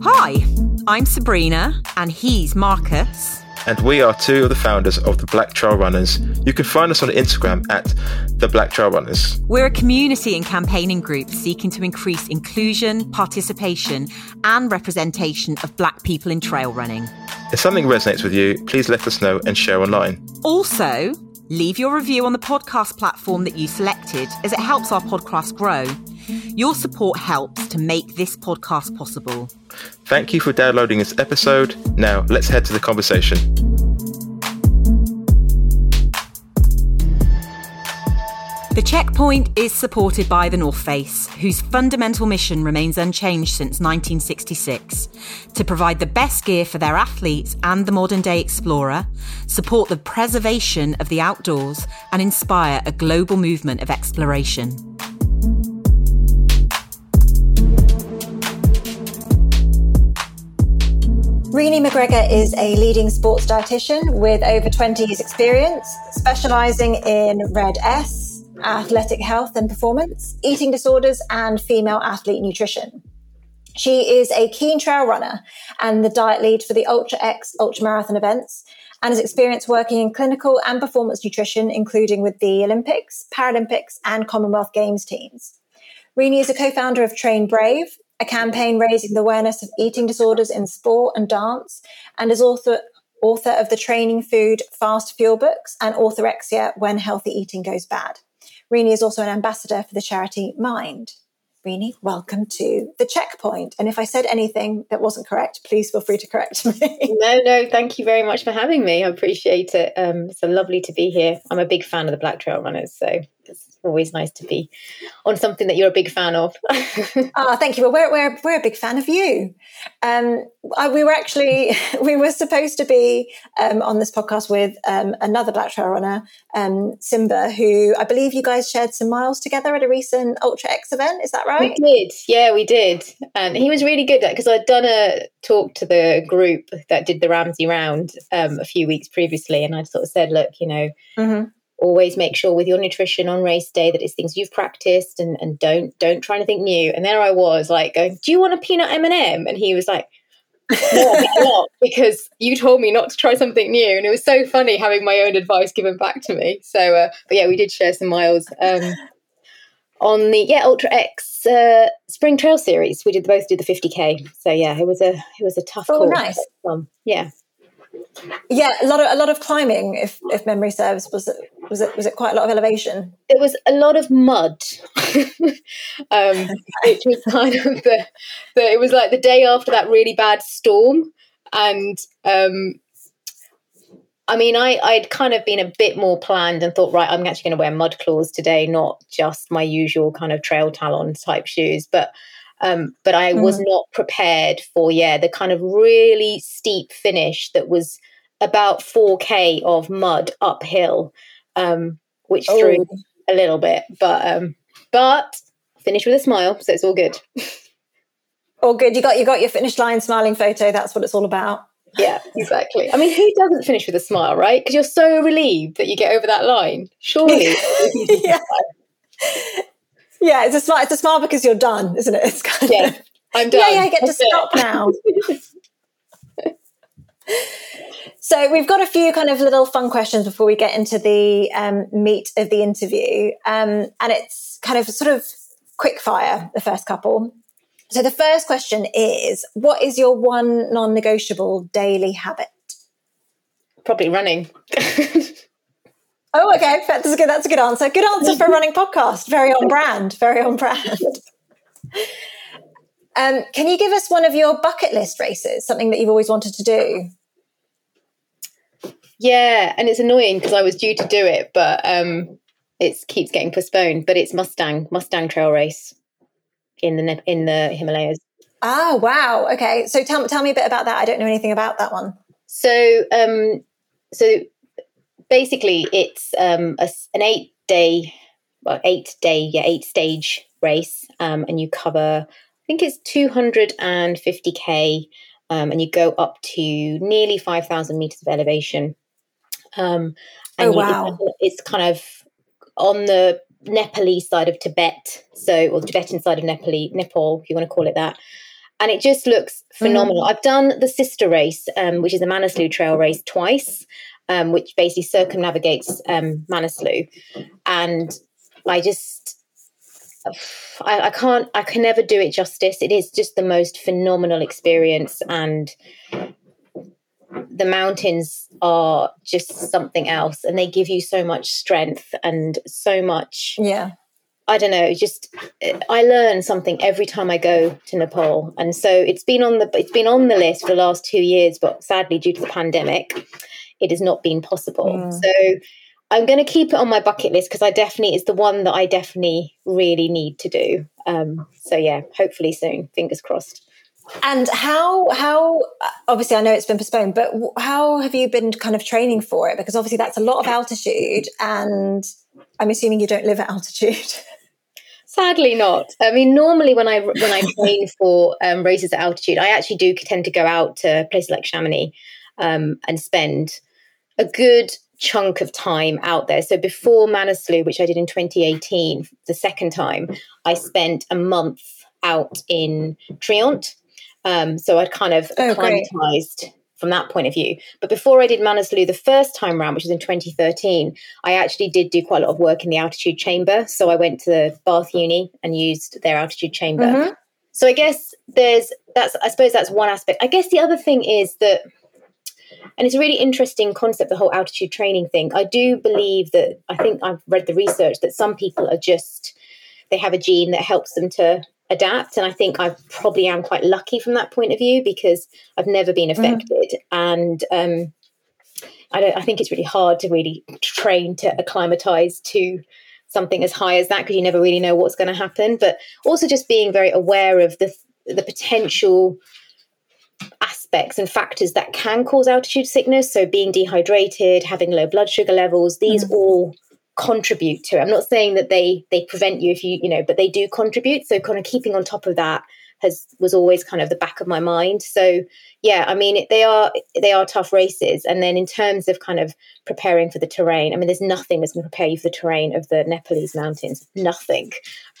Hi, I'm Sabrina and he's Marcus. And we are two of the founders of the Black Trail Runners. You can find us on Instagram at the Black Trail Runners. We're a community and campaigning group seeking to increase inclusion, participation, and representation of Black people in trail running. If something resonates with you, please let us know and share online. Also, leave your review on the podcast platform that you selected, as it helps our podcast grow. Your support helps to make this podcast possible. Thank you for downloading this episode. Now, let's head to the conversation. The Checkpoint is supported by The North Face, whose fundamental mission remains unchanged since 1966, to provide the best gear for their athletes and the modern-day explorer, support the preservation of the outdoors, and inspire a global movement of exploration. Renee McGregor is a leading sports dietitian with over 20 years experience, specialising in RED-S, athletic health and performance, eating disorders and female athlete nutrition. She is a keen trail runner and the diet lead for the Ultra X Ultra Marathon events and has experience working in clinical and performance nutrition, including with the Olympics, Paralympics and Commonwealth Games teams. Renee is a co-founder of #TRAINBRAVE, a campaign raising the awareness of eating disorders in sport and dance, and is author of the Training Food, Fast Fuel books and Orthorexia, When Healthy Eating Goes Bad. Renee is also an ambassador for the charity Mind. Renee, welcome to The Checkpoint. And if I said anything that wasn't correct, please feel free to correct me. No, thank you very much for having me. I appreciate it. It's lovely to be here. I'm a big fan of the Black Trail Runners, so it's always nice to be on something that you're a big fan of. Thank you. Well, we're a big fan of you. We were supposed to be on this podcast with another Black Trail Runner, Simba, who I believe you guys shared some miles together at a recent Ultra X event. Is that right? We did. Yeah, we did. And he was really good at, because I'd done a talk to the group that did the Ramsey round a few weeks previously, and I sort of said, look, you know, always make sure with your nutrition on race day that it's things you've practiced, and don't try anything new. And there I was like going, do you want a peanut M&M? And he was like, no, I'm not, because you told me not to try something new. And it was so funny having my own advice given back to me. So, but yeah, we did share some miles on the Ultra X Spring Trail Series. We both did the 50K. So yeah, it was a tough call. Nice. Yeah. Yeah, a lot of climbing. If memory serves, was it quite a lot of elevation? It was a lot of mud. It was kind of it was like the day after that really bad storm, and I mean, I'd kind of been a bit more planned and thought, right, I'm actually going to wear mud claws today, not just my usual kind of trail talon type shoes, but I was not prepared for, the kind of really steep finish that was about 4K of mud uphill, which threw a little bit, but finished with a smile. So it's all good. All good. You got your finish line smiling photo. That's what it's all about. Yeah, exactly. I mean, who doesn't finish with a smile, right? Because you're so relieved that you get over that line. Surely. Yeah. Yeah, it's a smile because you're done, isn't it? It's kind of, I'm done. Yeah, I get to stop now. So we've got a few kind of little fun questions before we get into the meat of the interview. And it's kind of sort of quick fire, the first couple. So the first question is, what is your one non-negotiable daily habit? Probably running. Oh, okay. That's a good answer. Good answer for a running podcast. Very on brand. Very on brand. Can you give us one of your bucket list races, something that you've always wanted to do? Yeah, and it's annoying because I was due to do it, but it keeps getting postponed. But it's Mustang Trail race in the Himalayas. Ah, wow. Okay, so tell me a bit about that. I don't know anything about that one. So, basically, it's an 8-stage race, and you cover, I think it's 250K, and you go up to nearly 5,000 meters of elevation. And it's kind of on the Nepali side of Tibet, or Tibetan side of Nepal, if you want to call it that. And it just looks phenomenal. I've done the sister race, which is the Manaslu Trail race twice, which basically circumnavigates Manaslu. And I can never do it justice. It is just the most phenomenal experience. And the mountains are just something else. And they give you so much strength and so much... Yeah. I don't know, I learn something every time I go to Nepal. And so it's been on the list for the last 2 years, but sadly due to the pandemic, it has not been possible. So I'm going to keep it on my bucket list because it's the one that I definitely really need to do. So yeah, hopefully soon, fingers crossed. And how obviously I know it's been postponed, but how have you been kind of training for it? Because obviously that's a lot of altitude and I'm assuming you don't live at altitude. Sadly not. I mean, normally when I train for races at altitude, I actually do tend to go out to places like Chamonix and spend a good chunk of time out there. So before Manaslu, which I did in 2018, the second time, I spent a month out in Trient. So I'd kind of acclimatized from that point of view. But before I did Manaslu the first time round, which was in 2013, I actually did do quite a lot of work in the altitude chamber. So I went to the Bath Uni and used their altitude chamber. Mm-hmm. So I guess that's one aspect. I guess the other thing is that, and it's a really interesting concept, the whole altitude training thing. I do believe that, I think I've read the research that some people are they have a gene that helps them to adapt. And I think I probably am quite lucky from that point of view because I've never been affected. And I think it's really hard to really train to acclimatise to something as high as that because you never really know what's going to happen. But also just being very aware of the potential aspects and factors that can cause altitude sickness. So being dehydrated, having low blood sugar levels, these all contribute to it. I'm not saying that they prevent you if you, but they do contribute. So kind of keeping on top of that was always kind of the back of my mind. So yeah, I mean, they are tough races. And then in terms of kind of preparing for the terrain, I mean, there's nothing that's going to prepare you for the terrain of the Nepalese mountains. Nothing.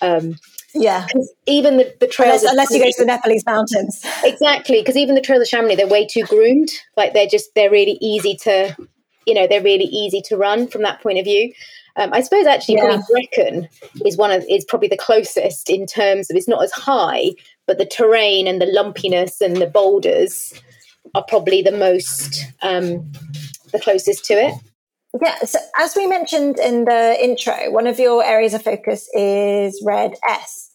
Even the trails, unless you go to the Nepalese mountains. Exactly, because even the trails of Chamonix, they're way too groomed. Like they're really easy to, they're really easy to run from that point of view. I suppose actually probably Brecon is probably the closest in terms of it's not as high, but the terrain and the lumpiness and the boulders are probably the most the closest to it. Yeah. So as we mentioned in the intro, one of your areas of focus is RED-S.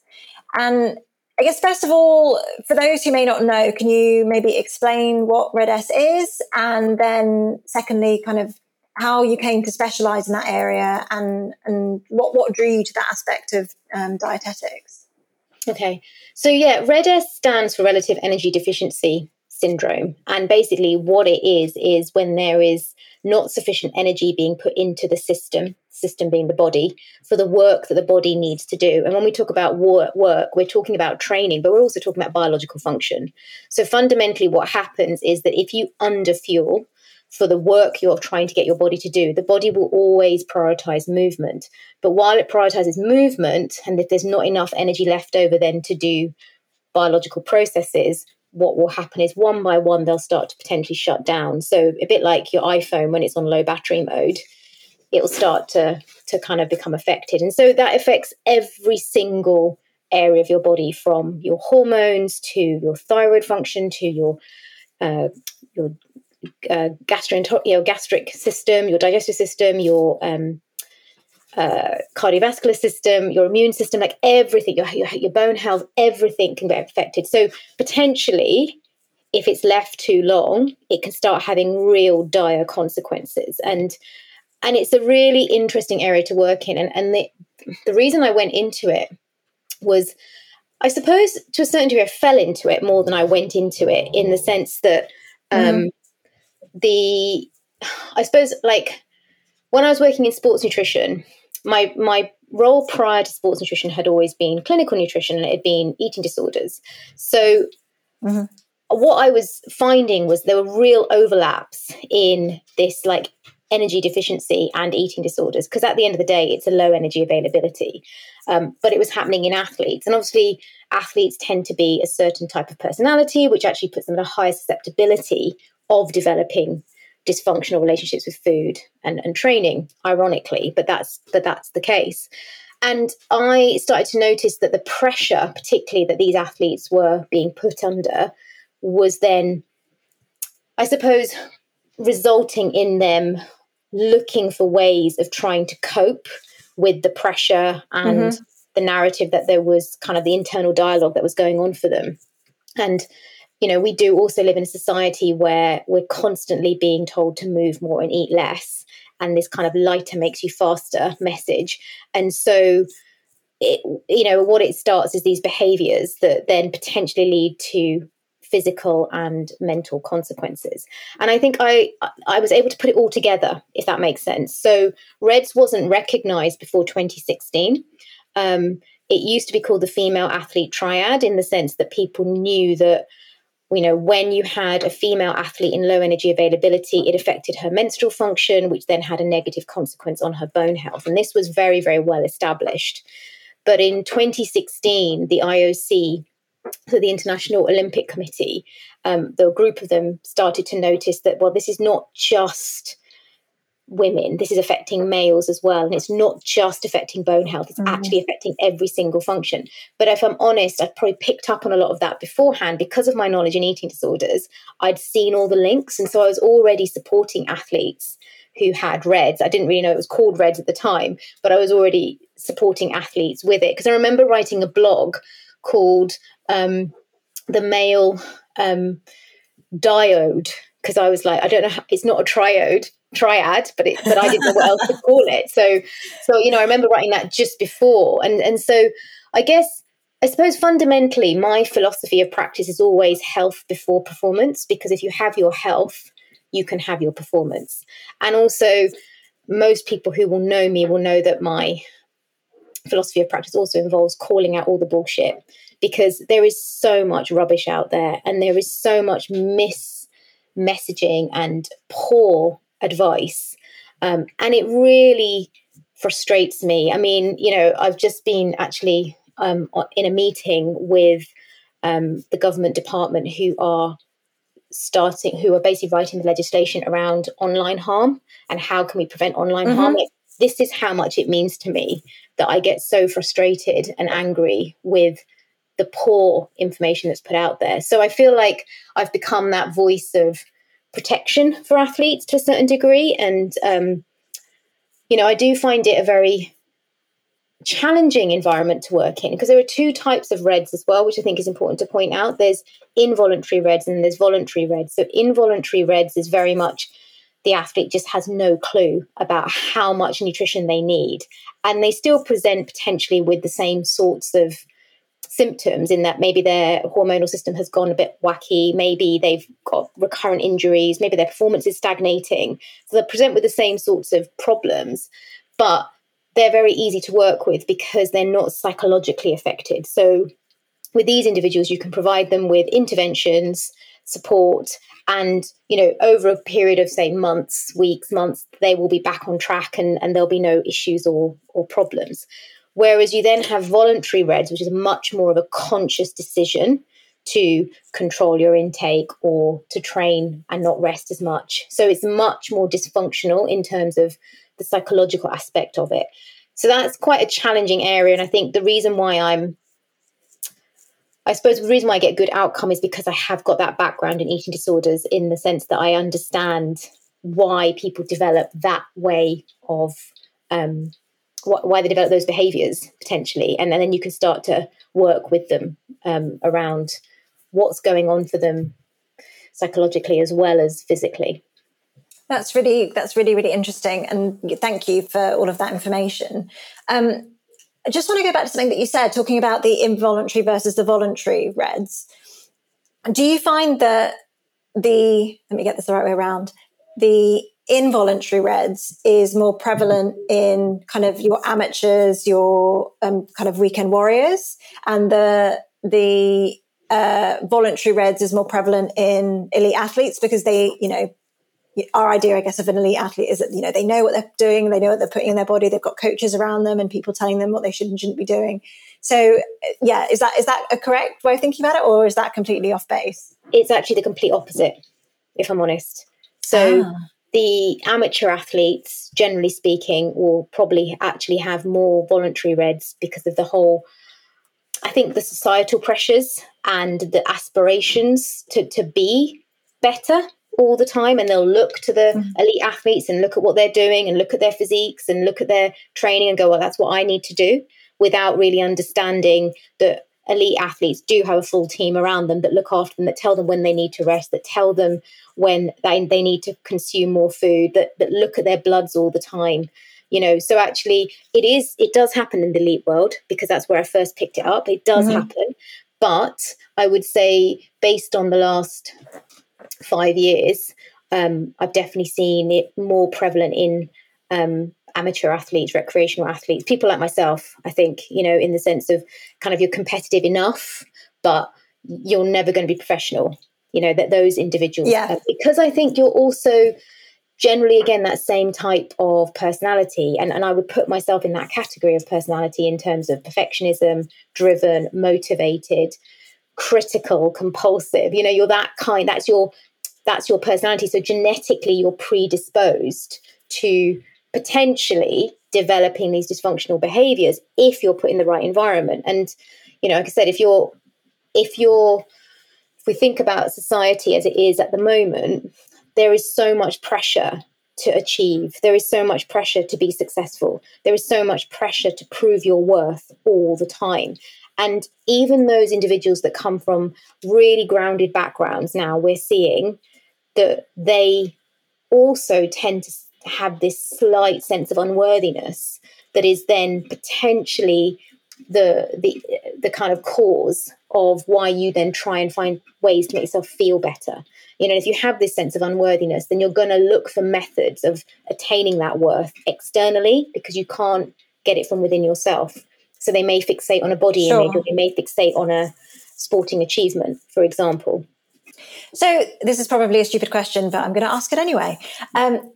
And I guess first of all, for those who may not know, can you maybe explain what RED-S is? And then secondly, kind of how you came to specialise in that area and what drew you to that aspect of dietetics? Okay. So yeah, RED-S stands for Relative Energy Deficiency Syndrome. And basically what it is when there is not sufficient energy being put into the system being the body, for the work that the body needs to do. And when we talk about work, we're talking about training, but we're also talking about biological function. So fundamentally what happens is that if you underfuel for the work you're trying to get your body to do, the body will always prioritize movement. But while it prioritizes movement, and if there's not enough energy left over then to do biological processes, what will happen is one by one, they'll start to potentially shut down. So a bit like your iPhone, when it's on low battery mode, it'll start to kind of become affected. And so that affects every single area of your body, from your hormones to your thyroid function to your gastric system, your digestive system, your cardiovascular system, your immune system, like everything, your bone health, everything can get affected. So potentially, if it's left too long, it can start having real dire consequences. And it's a really interesting area to work in. And the reason I went into it was, I suppose, to a certain degree, I fell into it more than I went into it, in the sense that I suppose, like when I was working in sports nutrition, my role prior to sports nutrition had always been clinical nutrition, and it had been eating disorders. So what I was finding was there were real overlaps in this, like, energy deficiency and eating disorders, because at the end of the day, it's a low energy availability. But it was happening in athletes. And obviously, athletes tend to be a certain type of personality, which actually puts them at a higher susceptibility of developing dysfunctional relationships with food and training, ironically, but that's the case. And I started to notice that the pressure, particularly that these athletes were being put under, was then, I suppose, resulting in them looking for ways of trying to cope with the pressure and the narrative that there was, kind of the internal dialogue that was going on for them. And, you know, we do also live in a society where we're constantly being told to move more and eat less, and this kind of lighter makes you faster message. And so, it, you know, what it starts is these behaviours that then potentially lead to physical and mental consequences. And I think I was able to put it all together, if that makes sense. So RED-S wasn't recognised before 2016. It used to be called the female athlete triad, in the sense that people knew that, you know, when you had a female athlete in low energy availability, it affected her menstrual function, which then had a negative consequence on her bone health. And this was very, very well established. But in 2016, the IOC, so the International Olympic Committee, the group of them started to notice that, well, this is not just women, this is affecting males as well. And it's not just affecting bone health, it's actually affecting every single function. But if I'm honest, I'd probably picked up on a lot of that beforehand because of my knowledge in eating disorders. I'd seen all the links. And so I was already supporting athletes who had RED-S. I didn't really know it was called RED-S at the time, but I was already supporting athletes with it. Because I remember writing a blog called the male diode, because I was like, I don't know how, it's not a triad, but I didn't know what else to call it. So you know, I remember writing that just before, and so I suppose fundamentally my philosophy of practice is always health before performance, because if you have your health, you can have your performance. And also, most people who will know me will know that my philosophy of practice also involves calling out all the bullshit, because there is so much rubbish out there, and there is so much mis-messaging and poor advice. And it really frustrates me. I mean, you know, I've just been actually in a meeting with the government department who are basically writing the legislation around online harm and how can we prevent online harm. This is how much it means to me that I get so frustrated and angry with the poor information that's put out there. So I feel like I've become that voice of protection for athletes to a certain degree. And, you know, I do find it a very challenging environment to work in, because there are two types of RED-S as well, which I think is important to point out. There's involuntary RED-S and there's voluntary RED-S. So involuntary RED-S is very much the athlete just has no clue about how much nutrition they need. And they still present potentially with the same sorts of symptoms, in that maybe their hormonal system has gone a bit wacky, maybe they've got recurrent injuries, maybe their performance is stagnating. So they present with the same sorts of problems, but they're very easy to work with because they're not psychologically affected. So with these individuals, you can provide them with interventions, support, and, you know, over a period of, say, months, they will be back on track and there'll be no issues or problems. Whereas you then have voluntary RED-S, which is much more of a conscious decision to control your intake or to train and not rest as much. So it's much more dysfunctional in terms of the psychological aspect of it. So that's quite a challenging area. And I think the reason why I get good outcome is because I have got that background in eating disorders, in the sense that I understand why people develop that way of why they develop those behaviours potentially, and then you can start to work with them around what's going on for them psychologically as well as physically. That's really interesting, and thank you for all of that information. I just want to go back to something that you said, talking about the involuntary versus the voluntary RED-S. Do you find that the involuntary RED-S is more prevalent in kind of your amateurs, your kind of weekend warriors, and the voluntary RED-S is more prevalent in elite athletes because they, you know, our idea, I guess, of an elite athlete is that, you know, they know what they're doing, they know what they're putting in their body, they've got coaches around them and people telling them what they should and shouldn't be doing. So, yeah, is that a correct way of thinking about it, or is that completely off base? It's actually the complete opposite, if I'm honest. So the amateur athletes, generally speaking, will probably actually have more voluntary REDs because of the whole, I think, the societal pressures and the aspirations to be better all the time, and they'll look to the elite athletes and look at what they're doing and look at their physiques and look at their training and go, well, that's what I need to do, without really understanding that elite athletes do have a full team around them that look after them, that tell them when they need to rest, that tell them when they need to consume more food, that look at their bloods all the time. You know, so actually it does happen in the elite world, because that's where I first picked it up. It does happen. But I would say, based on the last 5 years, I've definitely seen it more prevalent in amateur athletes, recreational athletes, people like myself, I think, you know, in the sense of kind of you're competitive enough, but you're never going to be professional, you know, that those individuals. Yeah. Because I think you're also generally, again, that same type of personality. And I would put myself in that category of personality in terms of perfectionism, driven, motivated, critical, compulsive, you know, you're that kind, that's your personality. So genetically you're predisposed to potentially developing these dysfunctional behaviors if you're put in the right environment. And, you know, like I said, if we think about society as it is at the moment, there is so much pressure to achieve. There is so much pressure to be successful. There is so much pressure to prove your worth all the time. And even those individuals that come from really grounded backgrounds, now we're seeing that they also tend to have this slight sense of unworthiness that is then potentially the kind of cause of why you then try and find ways to make yourself feel better. You know, if you have this sense of unworthiness, then you're going to look for methods of attaining that worth externally, because you can't get it from within yourself. So they may fixate on a body image, or they may fixate on a sporting achievement, for example. So this is probably a stupid question, but I'm going to ask it anyway.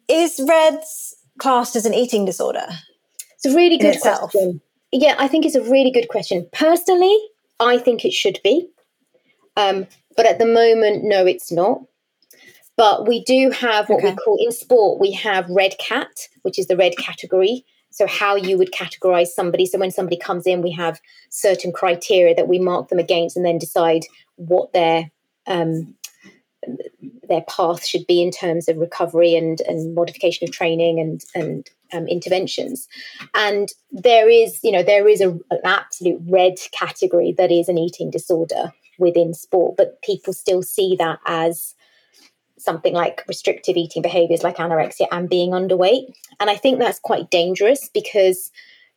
Is REDS classed as an eating disorder? It's a really good question. Yeah, I think it's a really good question. Personally, I think it should be. But at the moment, no, it's not. But we do have what we call in sport, we have red cat, which is the red category. So how you would categorize somebody. So when somebody comes in, we have certain criteria that we mark them against and then decide what their path should be in terms of recovery and modification of training and interventions. And there is an absolute red category that is an eating disorder within sport, but people still see that as something like restrictive eating behaviors like anorexia and being underweight. And I think that's quite dangerous, because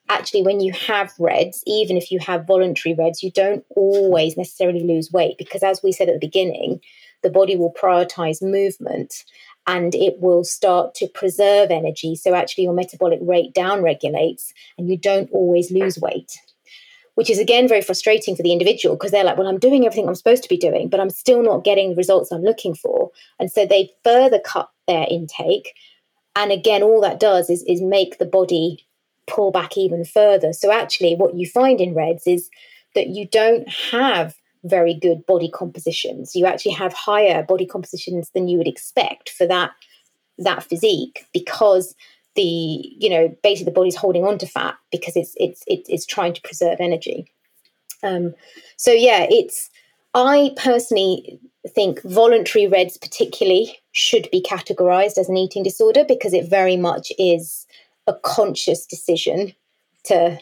actually when you have REDs, even if you have voluntary REDs, you don't always necessarily lose weight, because as we said at the beginning, the body will prioritize movement and it will start to preserve energy. So actually your metabolic rate down regulates and you don't always lose weight, which is again very frustrating for the individual, because they're like, well, I'm doing everything I'm supposed to be doing, but I'm still not getting the results I'm looking for. And so they further cut their intake. And again, all that does is make the body pull back even further. So actually what you find in REDs is that you don't have very good body compositions. You actually have higher body compositions than you would expect for that physique, because the, you know, basically the body's holding on to fat because it's trying to preserve energy. So yeah, I personally think voluntary REDs particularly should be categorized as an eating disorder, because it very much is a conscious decision to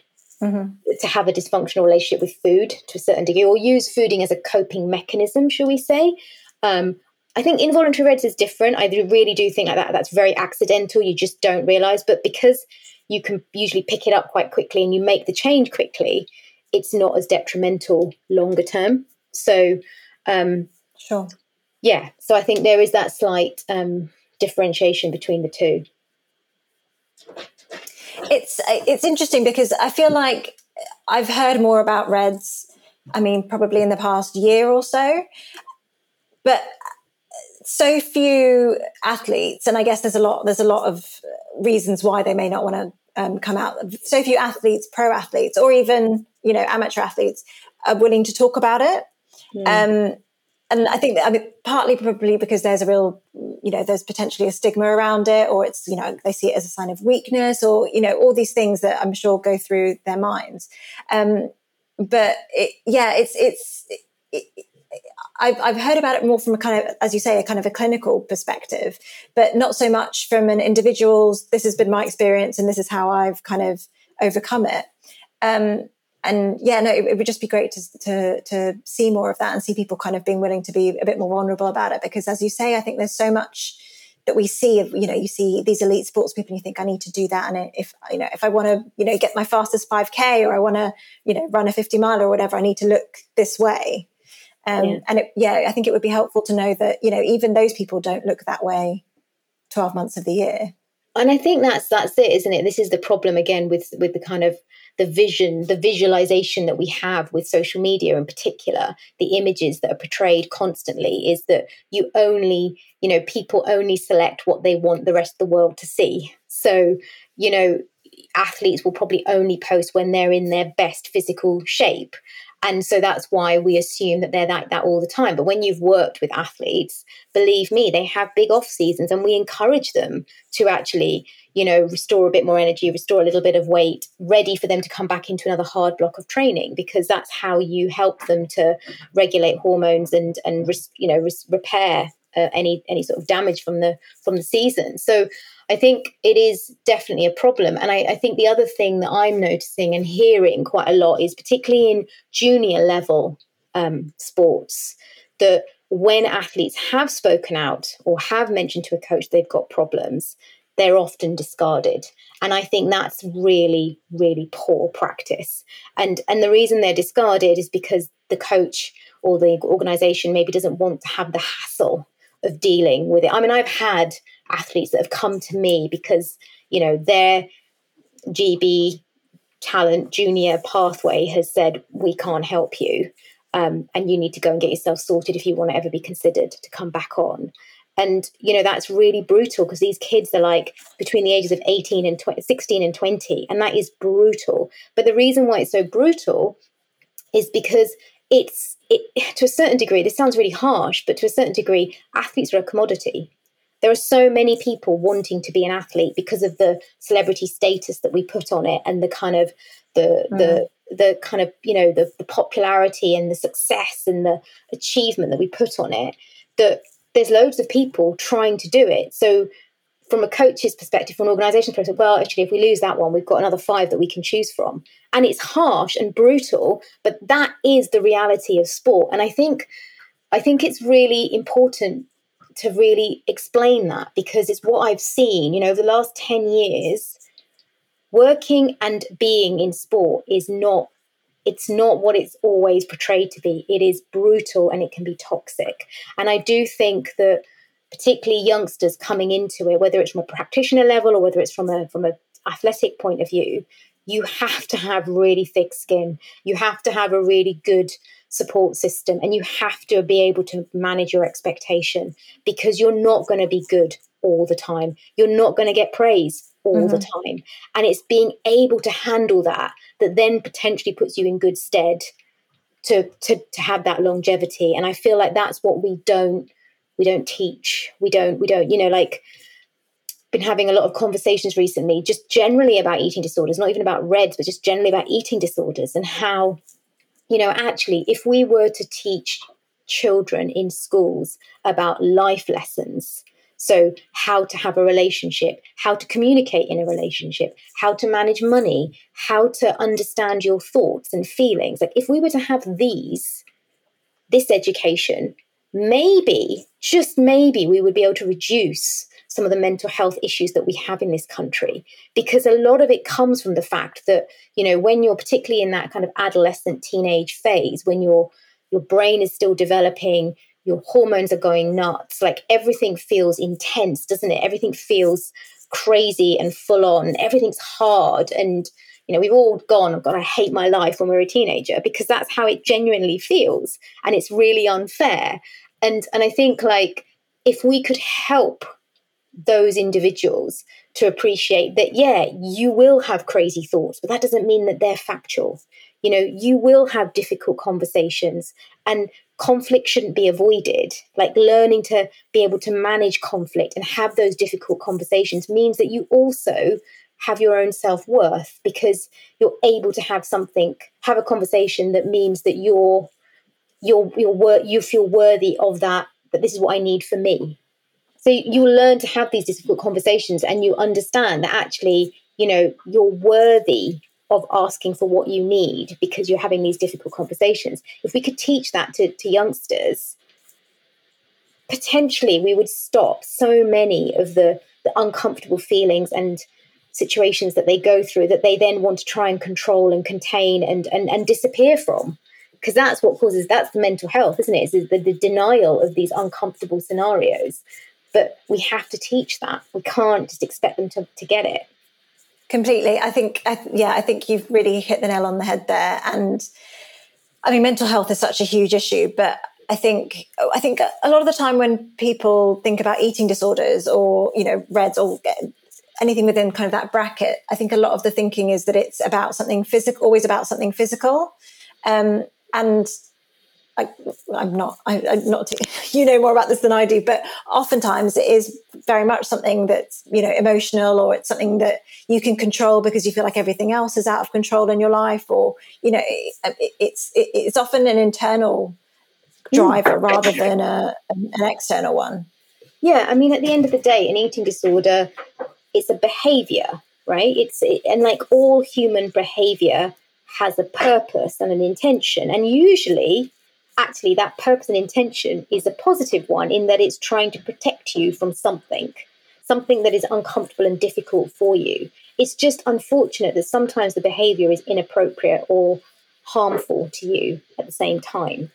have a dysfunctional relationship with food to a certain degree, or use fooding as a coping mechanism, shall we say. I think involuntary REDs is different. I really do think that's very accidental. You just don't realise. But because you can usually pick it up quite quickly and you make the change quickly, it's not as detrimental longer term. So, yeah. So I think there is that slight differentiation between the two. It's interesting, because I feel like I've heard more about REDs, I mean, probably in the past year or so, but so few athletes, and I guess there's a lot of reasons why they may not want to come out. So few athletes, pro athletes, or even, you know, amateur athletes are willing to talk about it. Mm. And I think that, I mean, partly probably because there's a real, you know, there's potentially a stigma around it, or it's, you know, they see it as a sign of weakness, or, you know, all these things that I'm sure go through their minds. But it, yeah, it's I've heard about it more from a kind of, as you say, a kind of a clinical perspective, but not so much from an individual's, this has been my experience and this is how I've kind of overcome it. And yeah, no, it would just be great to see more of that and see people kind of being willing to be a bit more vulnerable about it. Because as you say, I think there's so much that we see, you know, you see these elite sports people and you think, I need to do that. And if I want to, you know, get my fastest 5K, or I want to, you know, run a 50 mile or whatever, I need to look this way. Yeah. And I think it would be helpful to know that, you know, even those people don't look that way 12 months of the year. And I think that's it, isn't it? This is the problem again with the kind of the vision, the visualization that we have with social media in particular, the images that are portrayed constantly, is that you only, you know, people only select what they want the rest of the world to see. So, you know, athletes will probably only post when they're in their best physical shape. And so that's why we assume that they're that all the time. But when you've worked with athletes, believe me, they have big off seasons, and we encourage them to actually, you know, restore a bit more energy, restore a little bit of weight, ready for them to come back into another hard block of training, because that's how you help them to regulate hormones and repair any sort of damage from the season. So I think it is definitely a problem. And I think the other thing that I'm noticing and hearing quite a lot is, particularly in junior level sports, that when athletes have spoken out or have mentioned to a coach they've got problems, they're often discarded. And I think that's really, really poor practice. And the reason they're discarded is because the coach or the organisation maybe doesn't want to have the hassle of dealing with it. I mean, I've had athletes that have come to me because, you know, their GB talent junior pathway has said, we can't help you, and you need to go and get yourself sorted if you want to ever be considered to come back on. And, you know, that's really brutal, because these kids are like between the ages of 18 and 16 and 20, and that is brutal. But the reason why it's so brutal is because it's to a certain degree, this sounds really harsh, but to a certain degree, athletes are a commodity. There are so many people wanting to be an athlete because of the celebrity status that we put on it, and the kind of the kind of, you know, the popularity and the success and the achievement that we put on it, that there's loads of people trying to do it. So from a coach's perspective, from an organisation's perspective, well, actually, if we lose that one, we've got another 5 that we can choose from. And it's harsh and brutal, but that is the reality of sport. And I think it's really important to really explain that, because it's what I've seen, you know, over the last 10 years, working and being in sport it's not what it's always portrayed to be. It is brutal and it can be toxic. And I do think that particularly youngsters coming into it, whether it's from a practitioner level or whether it's from a athletic point of view, you have to have really thick skin. You have to have a really good support system, and you have to be able to manage your expectation, because you're not going to be good all the time. You're not going to get praise all the time. And it's being able to handle that then potentially puts you in good stead to have that longevity. And I feel like that's what we don't teach. We don't, you know, like, been having a lot of conversations recently just generally about eating disorders, not even about RED-S, but just generally about eating disorders, and how, you know, actually, if we were to teach children in schools about life lessons, so how to have a relationship, how to communicate in a relationship, how to manage money, how to understand your thoughts and feelings, like if we were to have this education, maybe, just maybe, we would be able to reduce some of the mental health issues that we have in this country, because a lot of it comes from the fact that, you know, when you're particularly in that kind of adolescent teenage phase, when your brain is still developing, your hormones are going nuts, like everything feels intense, doesn't it? Everything feels crazy and full on. Everything's hard. And, you know, we've all gone, oh God, I hate my life when we're a teenager, because that's how it genuinely feels. And it's really unfair. And I think, like, if we could help those individuals to appreciate that, yeah, you will have crazy thoughts, but that doesn't mean that they're factual. You know, you will have difficult conversations, and conflict shouldn't be avoided. Like, learning to be able to manage conflict and have those difficult conversations means that you also have your own self-worth, because you're able to have a conversation that means that you feel worthy of that this is what I need for me. So you learn to have these difficult conversations, and you understand that actually, you know, you're worthy of asking for what you need because you're having these difficult conversations. If we could teach that to youngsters, potentially we would stop so many of the uncomfortable feelings and situations that they go through that they then want to try and control and contain and disappear from. Because that's what causes, that's the mental health, isn't it? It's the denial of these uncomfortable scenarios. But we have to teach that. We can't just expect them to get it. Completely. I think you've really hit the nail on the head there. And I mean, mental health is such a huge issue, but I think a lot of the time when people think about eating disorders or, you know, REDs or anything within kind of that bracket, I think a lot of the thinking is that it's about something physical, always about something physical. And I'm not, you know more about this than I do, but oftentimes it is very much something that's, you know, emotional, or it's something that you can control because you feel like everything else is out of control in your life, or, you know, it's often an internal driver rather than an external one. Yeah. I mean, at the end of the day, an eating disorder, it's a behavior, right? And like all human behavior has a purpose and an intention. And usually, actually, that purpose and intention is a positive one, in that it's trying to protect you from something that is uncomfortable and difficult for you. It's just unfortunate that sometimes the behavior is inappropriate or harmful to you at the same time.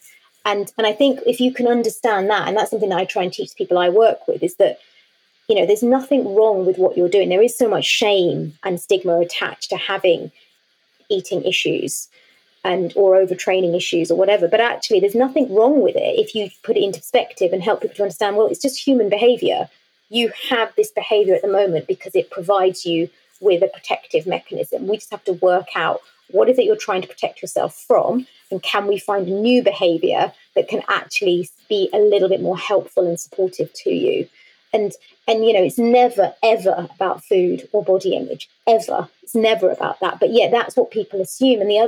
And I think if you can understand that, and that's something that I try and teach people I work with, is that, you know, there's nothing wrong with what you're doing. There is so much shame and stigma attached to having eating issues or overtraining issues or whatever. But actually, there's nothing wrong with it if you put it into perspective and help people to understand, well, it's just human behavior. You have this behavior at the moment because it provides you with a protective mechanism. We just have to work out what is it you're trying to protect yourself from, and can we find a new behavior that can actually be a little bit more helpful and supportive to you. And you know, it's never, ever about food or body image, ever. It's never about that. But yeah, that's what people assume. And the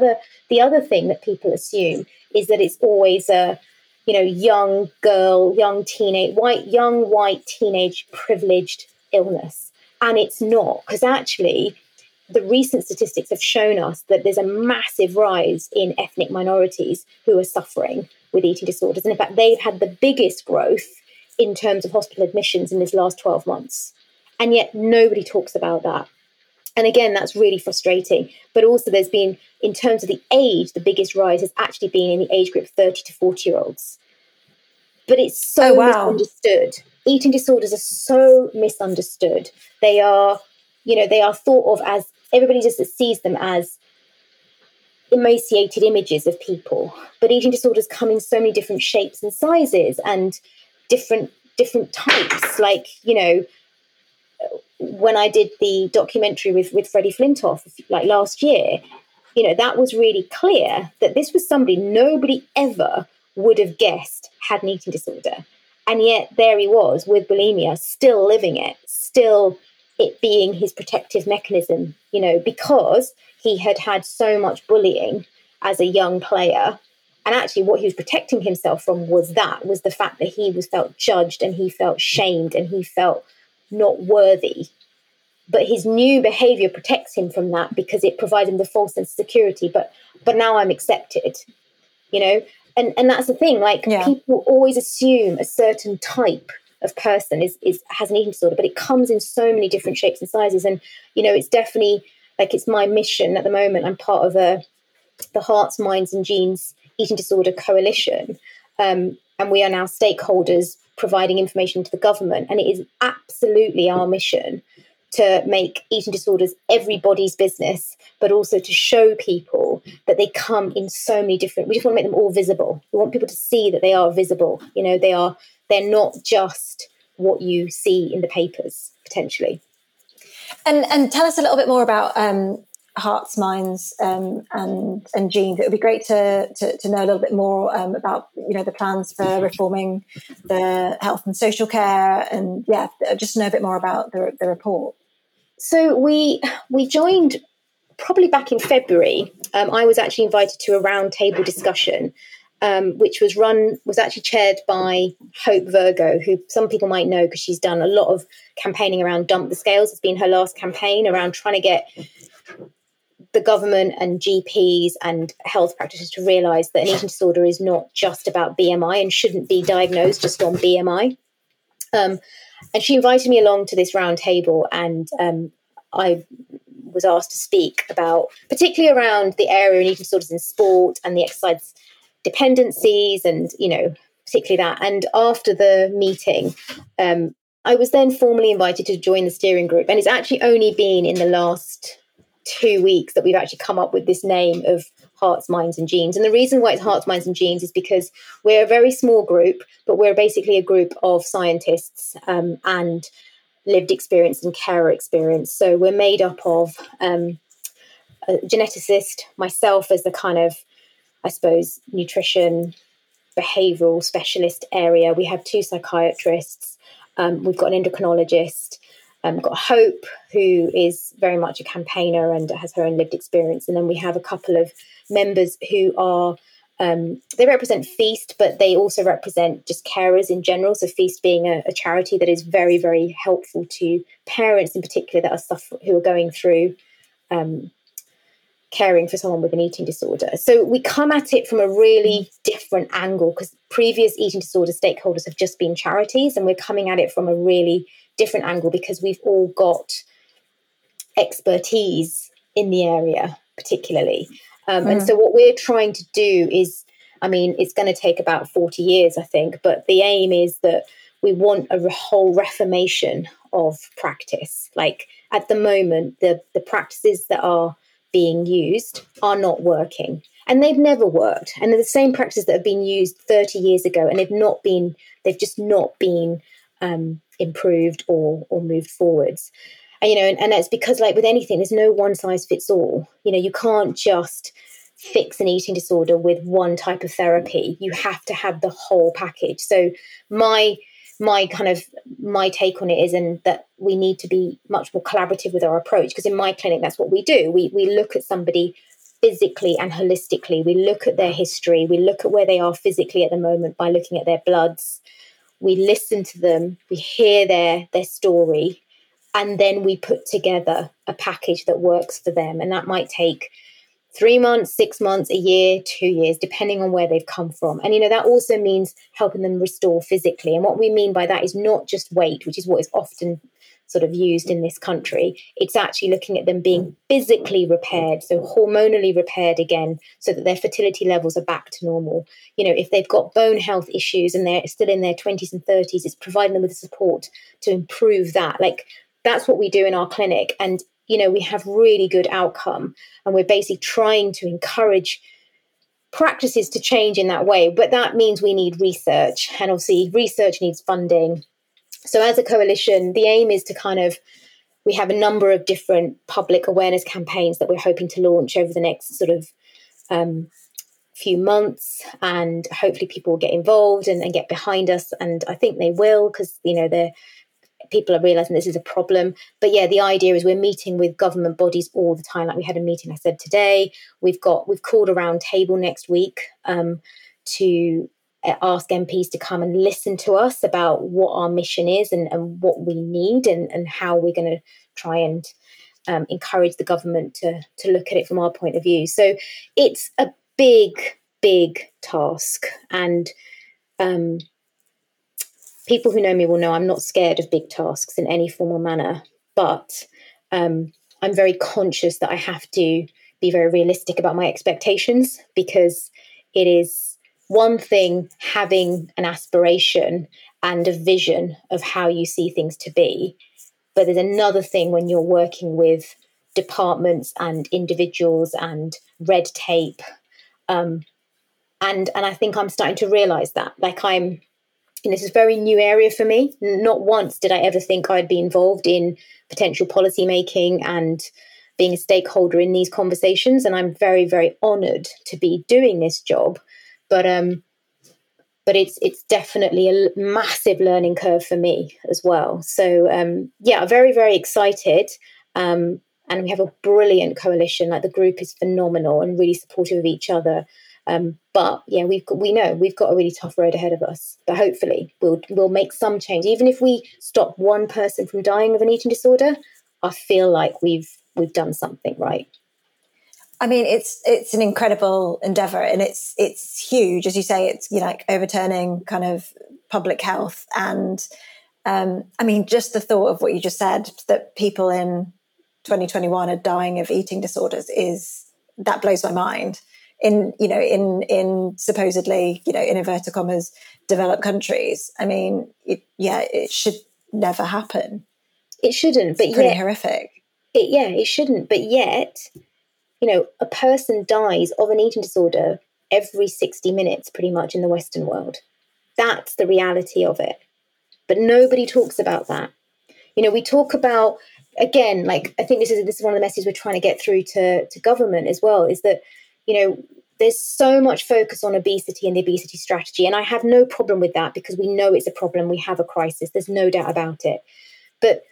other thing that people assume is that it's always a, you know, young white teenage privileged illness. And it's not, because actually the recent statistics have shown us that there's a massive rise in ethnic minorities who are suffering with eating disorders. And in fact, they've had the biggest growth in terms of hospital admissions in this last 12 months. And yet nobody talks about that. And again, that's really frustrating. But also there's been, in terms of the age, the biggest rise has actually been in the age group 30 to 40-year-olds. But it's so misunderstood. Eating disorders are so misunderstood. They are, you know, they are thought of as, everybody just sees them as emaciated images of people. But eating disorders come in so many different shapes and sizes, and different types. Like, you know, when I did the documentary with Freddie Flintoff, like last year, you know, that was really clear that this was somebody nobody ever would have guessed had an eating disorder. And yet there he was with bulimia, still living it, still it being his protective mechanism, you know, because he had had so much bullying as a young player. And actually what he was protecting himself from was the fact that he felt judged, and he felt shamed, and he felt not worthy. But his new behavior protects him from that because it provides him the false sense of security. But now I'm accepted, you know? And that's the thing, like, yeah. People always assume a certain type of person has an eating disorder, but it comes in so many different shapes and sizes. And, you know, it's definitely, like, it's my mission at the moment. I'm part of the Hearts, Minds, and Genes Eating Disorder Coalition, and we are now stakeholders providing information to the government, and it is absolutely our mission to make eating disorders everybody's business, but also to show people that they come in so many different, we just want to make them all visible. We want people to see that they are visible, you know, they're not just what you see in the papers potentially. And tell us a little bit more about Hearts, Minds, and Genes. It would be great to know a little bit more about, you know, the plans for reforming the health and social care, and yeah, just to know a bit more about the report. So we joined probably back in February. I was actually invited to a roundtable discussion, which was actually chaired by Hope Virgo, who some people might know because she's done a lot of campaigning around Dump the Scales. It's been her last campaign around trying to get the government and GPs and health practitioners to realise that an eating disorder is not just about BMI and shouldn't be diagnosed just on BMI. And she invited me along to this round table, and I was asked to speak about, particularly around the area of eating disorders in sport and the exercise dependencies and, you know, particularly that. And after the meeting, I was then formally invited to join the steering group. And it's actually only been in the last 2 weeks that we've actually come up with this name of Hearts, Minds, and Genes. And the reason why it's Hearts, Minds, and Genes is because we're a very small group, but we're basically a group of scientists and lived experience and carer experience. So we're made up of a geneticist, myself as the kind of, I suppose, nutrition, behavioural specialist area. We have 2 psychiatrists. We've got an endocrinologist. We've got Hope, who is very much a campaigner and has her own lived experience. And then we have a couple of members who are, they represent Feast, but they also represent just carers in general. So Feast being a charity that is very, very helpful to parents in particular that are who are going through caring for someone with an eating disorder. So we come at it from a really different angle, because previous eating disorder stakeholders have just been charities, and we're coming at it from a really different angle because we've all got expertise in the area particularly. And so what we're trying to do is, I mean, it's going to take about 40 years, I think, but the aim is that we want a whole reformation of practice. Like at the moment, the practices that are being used are not working, and they've never worked, and they're the same practices that have been used 30 years ago, and they've just not been improved or moved forwards. And you know, and that's because, like with anything, there's no one size fits all. You know, you can't just fix an eating disorder with one type of therapy. You have to have the whole package. So my take on it is, and that we need to be much more collaborative with our approach, because in my clinic, that's what we do. We look at somebody physically and holistically. We look at their history. We look at where they are physically at the moment by looking at their bloods. We listen to them. We hear their story, and then we put together a package that works for them. And that might take 3 months, 6 months, a year, 2 years, depending on where they've come from. And, you know, that also means helping them restore physically. And what we mean by that is not just weight, which is what is often sort of used in this country. It's actually looking at them being physically repaired, so hormonally repaired again, so that their fertility levels are back to normal. You know, if they've got bone health issues and they're still in their 20s and 30s, it's providing them with support to improve that. Like, that's what we do in our clinic. And you know, we have really good outcome, and we're basically trying to encourage practices to change in that way. But that means we need research, and obviously research needs funding. So as a coalition, the aim is to kind of, we have a number of different public awareness campaigns that we're hoping to launch over the next sort of few months, and hopefully people will get involved and get behind us. And I think they will, because, you know, people are realising this is a problem. But yeah, the idea is we're meeting with government bodies all the time. Like we had a meeting, I said, today. We've called a round table next week to ask MPs to come and listen to us about what our mission is and what we need and how we're going to try and encourage the government to look at it from our point of view. So it's a big, big task. And people who know me will know I'm not scared of big tasks in any form or manner, but I'm very conscious that I have to be very realistic about my expectations, because it is one thing having an aspiration and a vision of how you see things to be, but there's another thing when you're working with departments and individuals and red tape. And I think I'm starting to realise that. Like I'm and this is a very new area for me. Not once did I ever think I'd be involved in potential policy making and being a stakeholder in these conversations. And I'm very, very honoured to be doing this job. But it's definitely a massive learning curve for me as well. So, yeah, very, very excited. And we have a brilliant coalition. Like, the group is phenomenal and really supportive of each other. But yeah, we know we've got a really tough road ahead of us, but hopefully we'll make some change. Even if we stop one person from dying of an eating disorder, I feel like we've done something right. I mean, it's an incredible endeavor, and it's huge. As you say, it's, you know, like overturning kind of public health. And, I mean, just the thought of what you just said, that people in 2021 are dying of eating disorders, that blows my mind. In supposedly, you know, in inverted commas, developed countries. I mean, it should never happen. It shouldn't, but it's pretty horrific. It shouldn't, but yet, you know, a person dies of an eating disorder every 60 minutes, pretty much, in the Western world. That's the reality of it. But nobody talks about that. You know, we talk about, again, like, I think this is one of the messages we're trying to get through to government as well, is that, you know, there's so much focus on obesity and the obesity strategy. And I have no problem with that, because we know it's a problem. We have a crisis. There's no doubt about it. But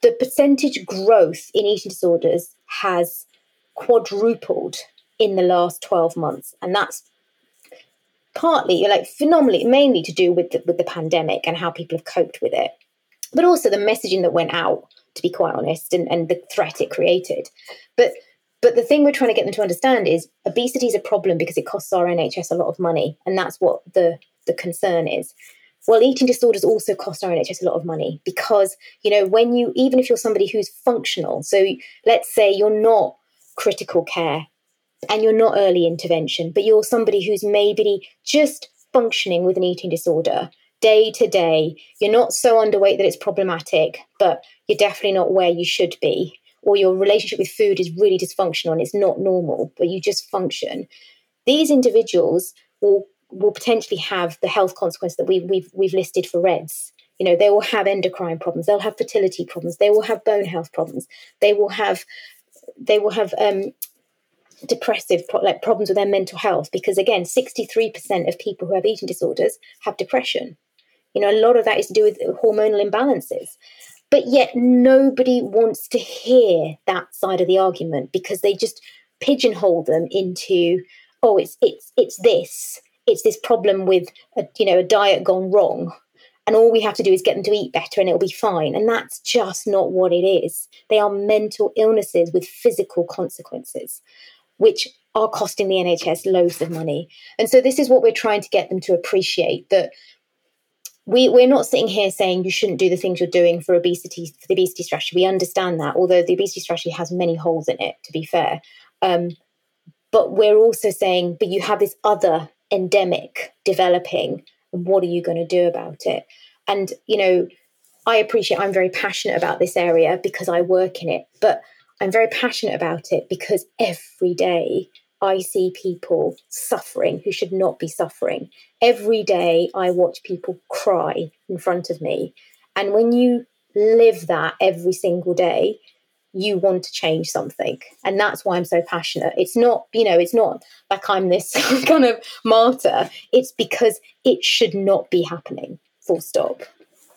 the percentage growth in eating disorders has quadrupled in the last 12 months. And that's partly, like, phenomenally, mainly to do with the pandemic and how people have coped with it. But also the messaging that went out, to be quite honest, and the threat it created. But the thing we're trying to get them to understand is obesity is a problem because it costs our NHS a lot of money. And that's what the concern is. Well, eating disorders also cost our NHS a lot of money because, you know, even if you're somebody who's functional, so let's say you're not critical care and you're not early intervention, but you're somebody who's maybe just functioning with an eating disorder day to day, you're not so underweight that it's problematic, but you're definitely not where you should be. Or your relationship with food is really dysfunctional and it's not normal, but you just function. These individuals will potentially have the health consequences that we've listed for RED-S. You know, they will have endocrine problems, they'll have fertility problems, they will have bone health problems, they will have depressive problems with their mental health, because again, 63% of people who have eating disorders have depression. You know, a lot of that is to do with hormonal imbalances. But yet nobody wants to hear that side of the argument because they just pigeonhole them into, oh, it's this problem with a diet gone wrong, and all we have to do is get them to eat better and it'll be fine. And that's just not what it is. They are mental illnesses with physical consequences, which are costing the NHS loads of money. And so this is what we're trying to get them to appreciate, that We're not sitting here saying you shouldn't do the things you're doing for the obesity strategy. We understand that, although the obesity strategy has many holes in it, to be fair. But we're also saying, but you have this other endemic developing, and what are you going to do about it? And, you know, I'm very passionate about this area because I work in it, but I'm very passionate about it because every day I see people suffering who should not be suffering. Every day I watch people cry in front of me. And when you live that every single day, you want to change something. And that's why I'm so passionate. It's not like I'm this kind of martyr. It's because it should not be happening, full stop.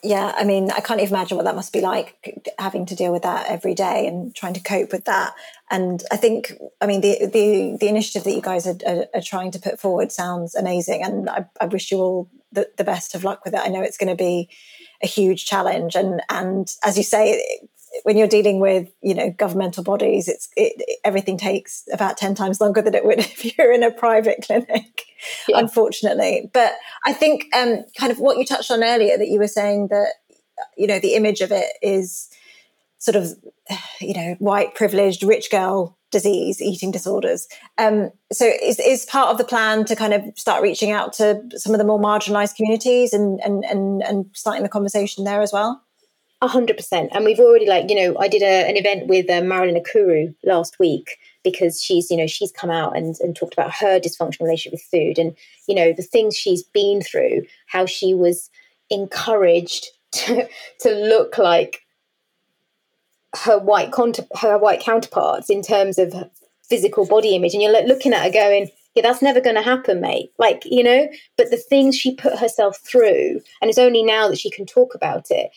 Yeah, I mean, I can't even imagine what that must be like, having to deal with that every day and trying to cope with that. And I think, I mean, the initiative that you guys are trying to put forward sounds amazing, and I wish you all the best of luck with it. I know it's going to be a huge challenge, and as you say, when you're dealing with, you know, governmental bodies, everything takes about 10 times longer than it would if you're in a private clinic. Yeah. Unfortunately. But I think kind of what you touched on earlier, that you were saying that, you know, the image of it is sort of, you know, white privileged rich girl disease, eating disorders. So is part of the plan to kind of start reaching out to some of the more marginalized communities and starting the conversation there as well? 100%. And we've already, like, you know, I did an event with Marilyn Akuru last week, because she's come out and talked about her dysfunctional relationship with food, and, you know, the things she's been through, how she was, encouraged to look like her white counterparts in terms of physical body image, and you're looking at her going, yeah, that's never going to happen, mate. Like, you know, but the things she put herself through, and it's only now that she can talk about it.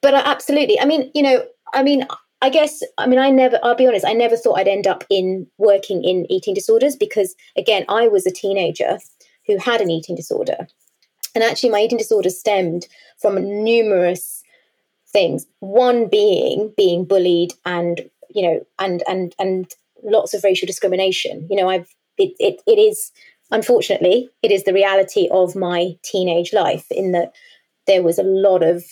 But absolutely, I mean, you know, I mean, I guess, I mean, I'll be honest, I never thought I'd end up in working in eating disorders, because again, I was a teenager who had an eating disorder. And actually my eating disorder stemmed from numerous things. One being bullied and, you know, and lots of racial discrimination. You know, it is, unfortunately, it is the reality of my teenage life, in that there was a lot of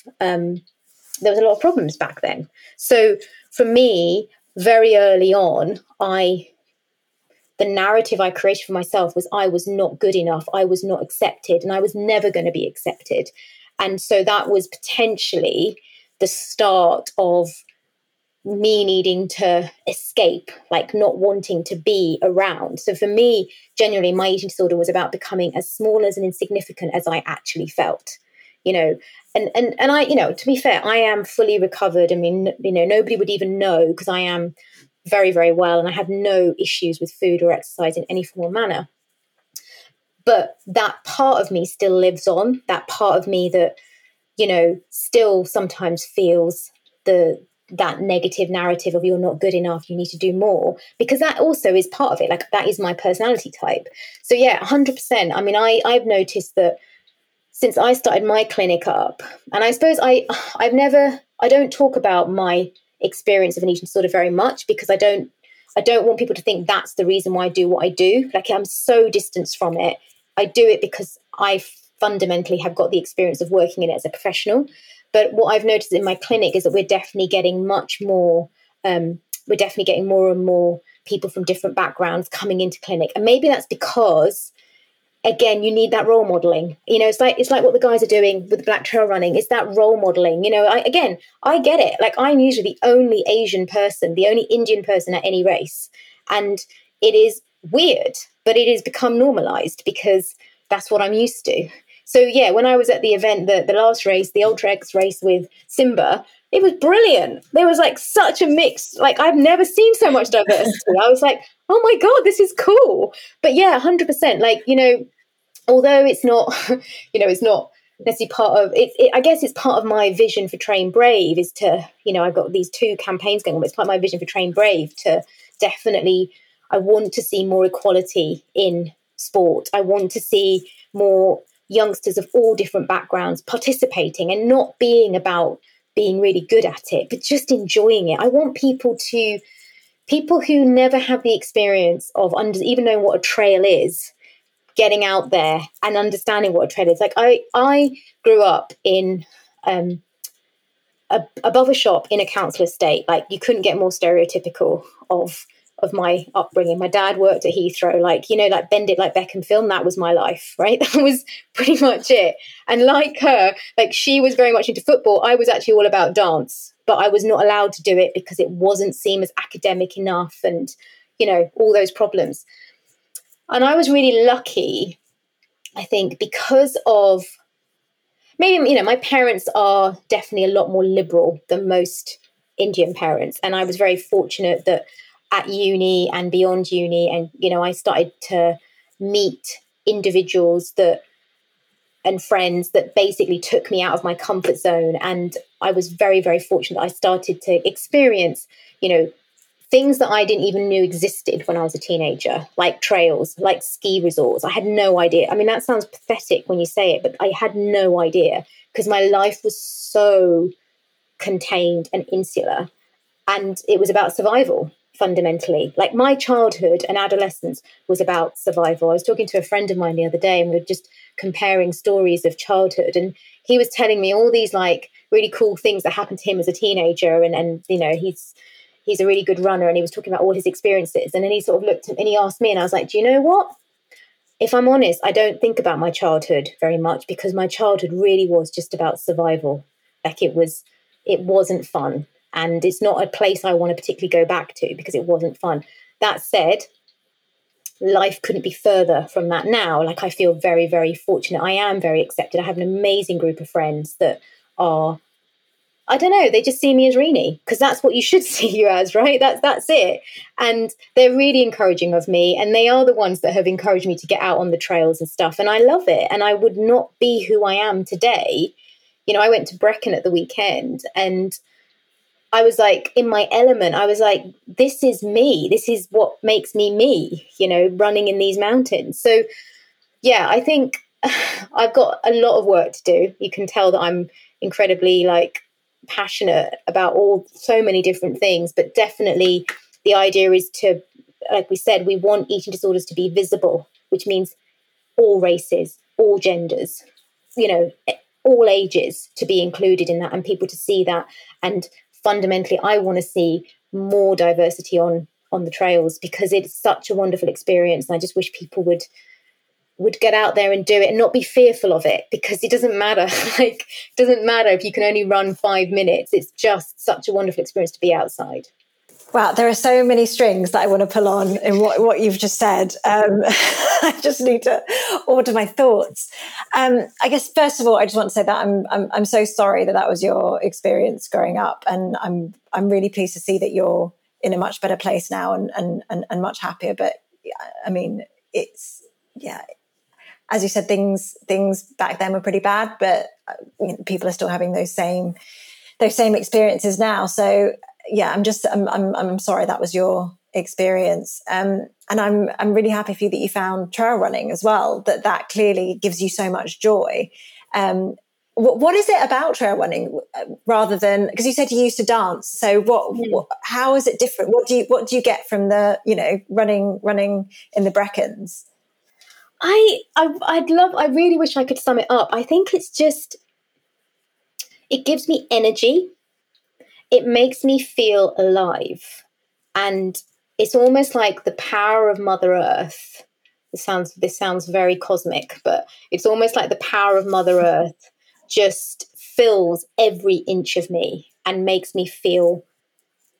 problems back then. So for me, very early on, the narrative I created for myself was I was not good enough, I was not accepted, and I was never going to be accepted. And so that was potentially the start of me needing to escape, like not wanting to be around. So for me, generally, my eating disorder was about becoming as small as and insignificant as I actually felt. You know, and I, you know, to be fair, I am fully recovered. I mean, you know, nobody would even know, because I am very, very well, and I have no issues with food or exercise in any form or manner. But that part of me still lives on, that part of me that, you know, still sometimes feels that negative narrative of you're not good enough, you need to do more, because that also is part of it. Like, that is my personality type. So yeah, 100%. I mean, I've noticed that since I started my clinic up, and I suppose I don't talk about my experience of an eating disorder very much, because I don't want people to think that's the reason why I do what I do. Like, I'm so distanced from it. I do it because I fundamentally have got the experience of working in it as a professional. But what I've noticed in my clinic is that we're definitely getting more and more people from different backgrounds coming into clinic. And maybe that's because, again, you need that role modeling. You know, it's like what the guys are doing with Black Trail Running. It's that role modeling. You know, I get it. Like, I'm usually the only Asian person, the only Indian person at any race. And it is weird, but it has become normalized because that's what I'm used to. So yeah, when I was at the event, the last race, the Ultra X race with Simba, it was brilliant. There was like such a mix. Like, I've never seen so much diversity. I was like, oh my God, this is cool. But yeah, 100%. Like, you know, although it's not, you know, it's not necessarily part of it, I guess it's part of my vision for Train Brave is to, you know, I've got these two campaigns going on. It's part of my vision for Train Brave to definitely, I want to see more equality in sport. I want to see more youngsters of all different backgrounds participating, and not being about being really good at it, but just enjoying it. I want people who never have the experience of even knowing what a trail is, getting out there and understanding what a trail is. Like, I grew up in above a shop in a council estate. Like, you couldn't get more stereotypical of my upbringing. My dad worked at Heathrow, like, you know, like Bend It Like Beckham film. That was my life, right? That was pretty much it. And like her, like, she was very much into football. I was actually all about dance, but I was not allowed to do it because it wasn't seen as academic enough, and, you know, all those problems. And I was really lucky, I think, because of maybe, you know, my parents are definitely a lot more liberal than most Indian parents. And I was very fortunate that at uni and beyond uni, and, you know, I started to meet individuals and friends that basically took me out of my comfort zone. And I was very, very fortunate. I started to experience, you know, things that I didn't even know existed when I was a teenager, like trails, like ski resorts. I had no idea. I mean, that sounds pathetic when you say it, but I had no idea, because my life was so contained and insular, and it was about survival. Fundamentally, like, my childhood and adolescence was about survival. I was talking to a friend of mine the other day, and we were just comparing stories of childhood, and he was telling me all these like really cool things that happened to him as a teenager, and you know, he's a really good runner, and he was talking about all his experiences. And then he sort of looked at me and he asked me, and I was like, do you know what, if I'm honest, I don't think about my childhood very much, because my childhood really was just about survival. Like, it wasn't fun. And it's not a place I want to particularly go back to, because it wasn't fun. That said, life couldn't be further from that now. Like, I feel very, very fortunate. I am very accepted. I have an amazing group of friends that are, I don't know, they just see me as Renee, because that's what you should see you as, right? That's it. And they're really encouraging of me, and they are the ones that have encouraged me to get out on the trails and stuff. And I love it. And I would not be who I am today. You know, I went to Brecon at the weekend, and I was like in my element. I was like, this is me. This is what makes me me, you know, running in these mountains. So yeah, I think I've got a lot of work to do. You can tell that I'm incredibly like passionate about so many different things, but definitely the idea is to, like we said, we want eating disorders to be visible, which means all races, all genders, you know, all ages to be included in that, and people to see that. And fundamentally, I want to see more diversity on the trails, because it's such a wonderful experience, and I just wish people would get out there and do it and not be fearful of it, because it doesn't matter. Like, it doesn't matter if you can only run 5 minutes. It's just such a wonderful experience to be outside. Wow, there are so many strings that I want to pull on in what you've just said. I just need to order my thoughts. I guess, first of all, I just want to say that I'm so sorry that was your experience growing up, and I'm really pleased to see that you're in a much better place now and much happier. But I mean, it's, yeah, as you said, things back then were pretty bad, but you know, people are still having those same experiences now. So. Yeah, I'm sorry that was your experience, and I'm really happy for you that you found trail running as well. That clearly gives you so much joy. What is it about trail running, rather than, because you said you used to dance? So how is it different? What do you get from the, you know, running in the Brecons? I really wish I could sum it up. I think it's just, it gives me energy. It makes me feel alive, and it's almost like the power of Mother Earth. This sounds very cosmic, but it's almost like the power of Mother Earth just fills every inch of me and makes me feel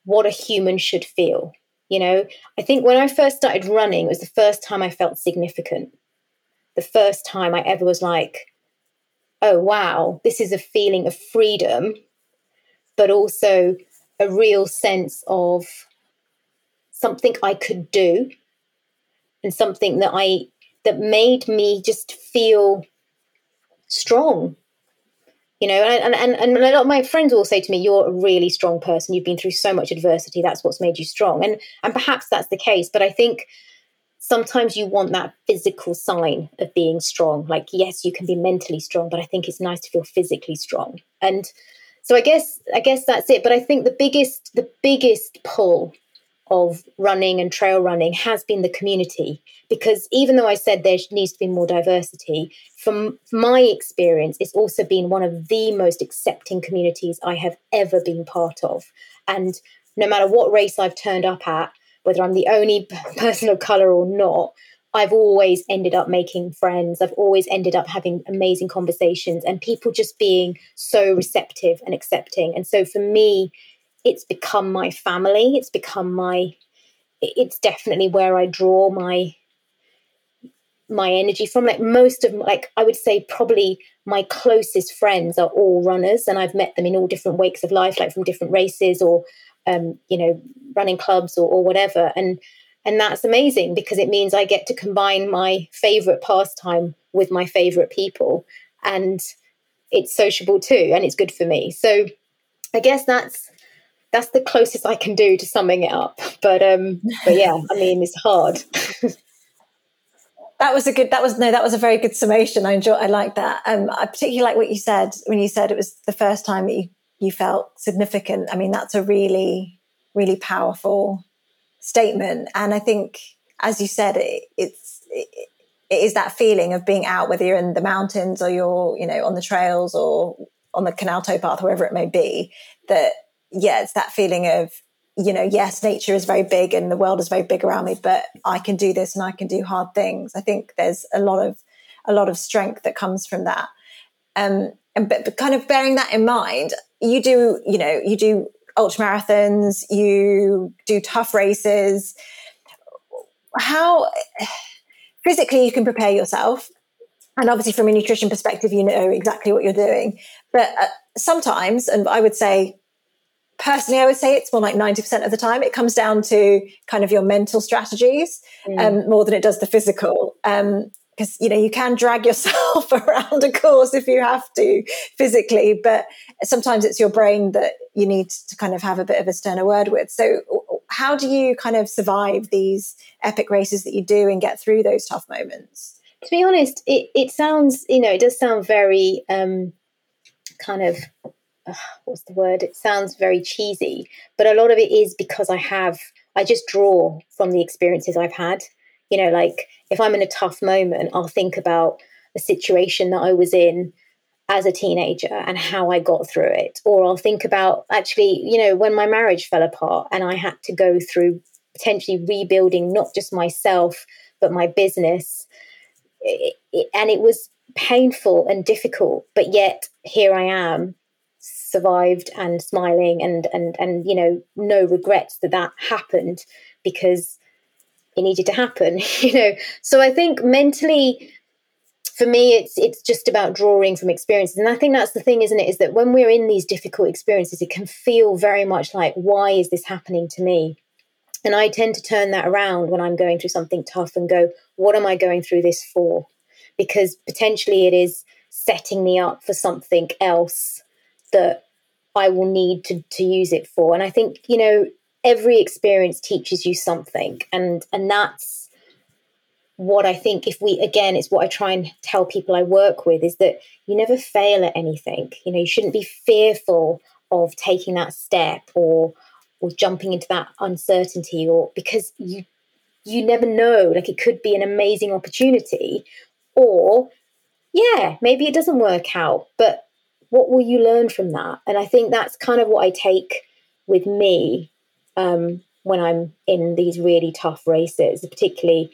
what a human should feel. You know, I think when I first started running, it was the first time I felt significant. The first time I ever was like, oh, wow, this is a feeling of freedom, but also a real sense of something I could do, and something that made me just feel strong, you know. And a lot of my friends will say to me, "You're a really strong person. You've been through so much adversity. That's what's made you strong." And perhaps that's the case. But I think sometimes you want that physical sign of being strong. Like, yes, you can be mentally strong, but I think it's nice to feel physically strong. And so I guess that's it. But I think the biggest pull of running and trail running has been the community, because even though I said there needs to be more diversity, from my experience, it's also been one of the most accepting communities I have ever been part of. And no matter what race I've turned up at, whether I'm the only person of colour or not, I've always ended up making friends. I've always ended up having amazing conversations, and people just being so receptive and accepting. And so for me, it's become my family. It's become it's definitely where I draw my energy from. Like, most of, like, I would say probably my closest friends are all runners, and I've met them in all different walks of life, like from different races or, you know, running clubs or whatever. And that's amazing, because it means I get to combine my favourite pastime with my favourite people, and it's sociable too, and it's good for me. So I guess that's the closest I can do to summing it up. But yeah, I mean, it's hard. That was a very good summation. I like that. I particularly like what you said when you said it was the first time that you felt significant. I mean, that's a really, really powerful statement, and I think, as you said, it is that feeling of being out, whether you're in the mountains or you're, you know, on the trails or on the canal towpath, wherever it may be. That, yeah, it's that feeling of, you know, yes, nature is very big and the world is very big around me, but I can do this and I can do hard things. I think there's a lot of strength that comes from that. But kind of bearing that in mind, you do ultra marathons, you do tough races. how physically you can prepare yourself. And obviously from a nutrition perspective, you know exactly what you're doing. But sometimes, and I would say, personally, I would say it's more like 90% of the time, it comes down to kind of your mental strategies more than it does the physical. Because, you know, you can drag yourself around a course if you have to physically, but sometimes it's your brain that you need to kind of have a bit of a sterner word with. So how do you kind of survive these epic races that you do and get through those tough moments? To be honest, it sounds, you know, it does sound very kind of, what's the word? It sounds very cheesy, but a lot of it is because I just draw from the experiences I've had. You know, like if I'm in a tough moment, I'll think about a situation that I was in as a teenager and how I got through it. Or I'll think about actually, you know, when my marriage fell apart and I had to go through potentially rebuilding not just myself, but my business. And it was painful and difficult, but yet here I am, survived and smiling and you know, no regrets that happened because it needed to happen, you know. So I think mentally, for me, it's just about drawing from experiences. And I think that's the thing, isn't it, is that when we're in these difficult experiences, it can feel very much like, why is this happening to me? And I tend to turn that around when I'm going through something tough and go, what am I going through this for? Because potentially it is setting me up for something else that I will need to use it for. And I think, you know, every experience teaches you something. And that's what I think, if we, again, it's what I try and tell people I work with, is that you never fail at anything. You know, you shouldn't be fearful of taking that step or jumping into that uncertainty, or because you never know, like it could be an amazing opportunity, or yeah, maybe it doesn't work out, but what will you learn from that? And I think that's kind of what I take with me when I'm in these really tough races. Particularly,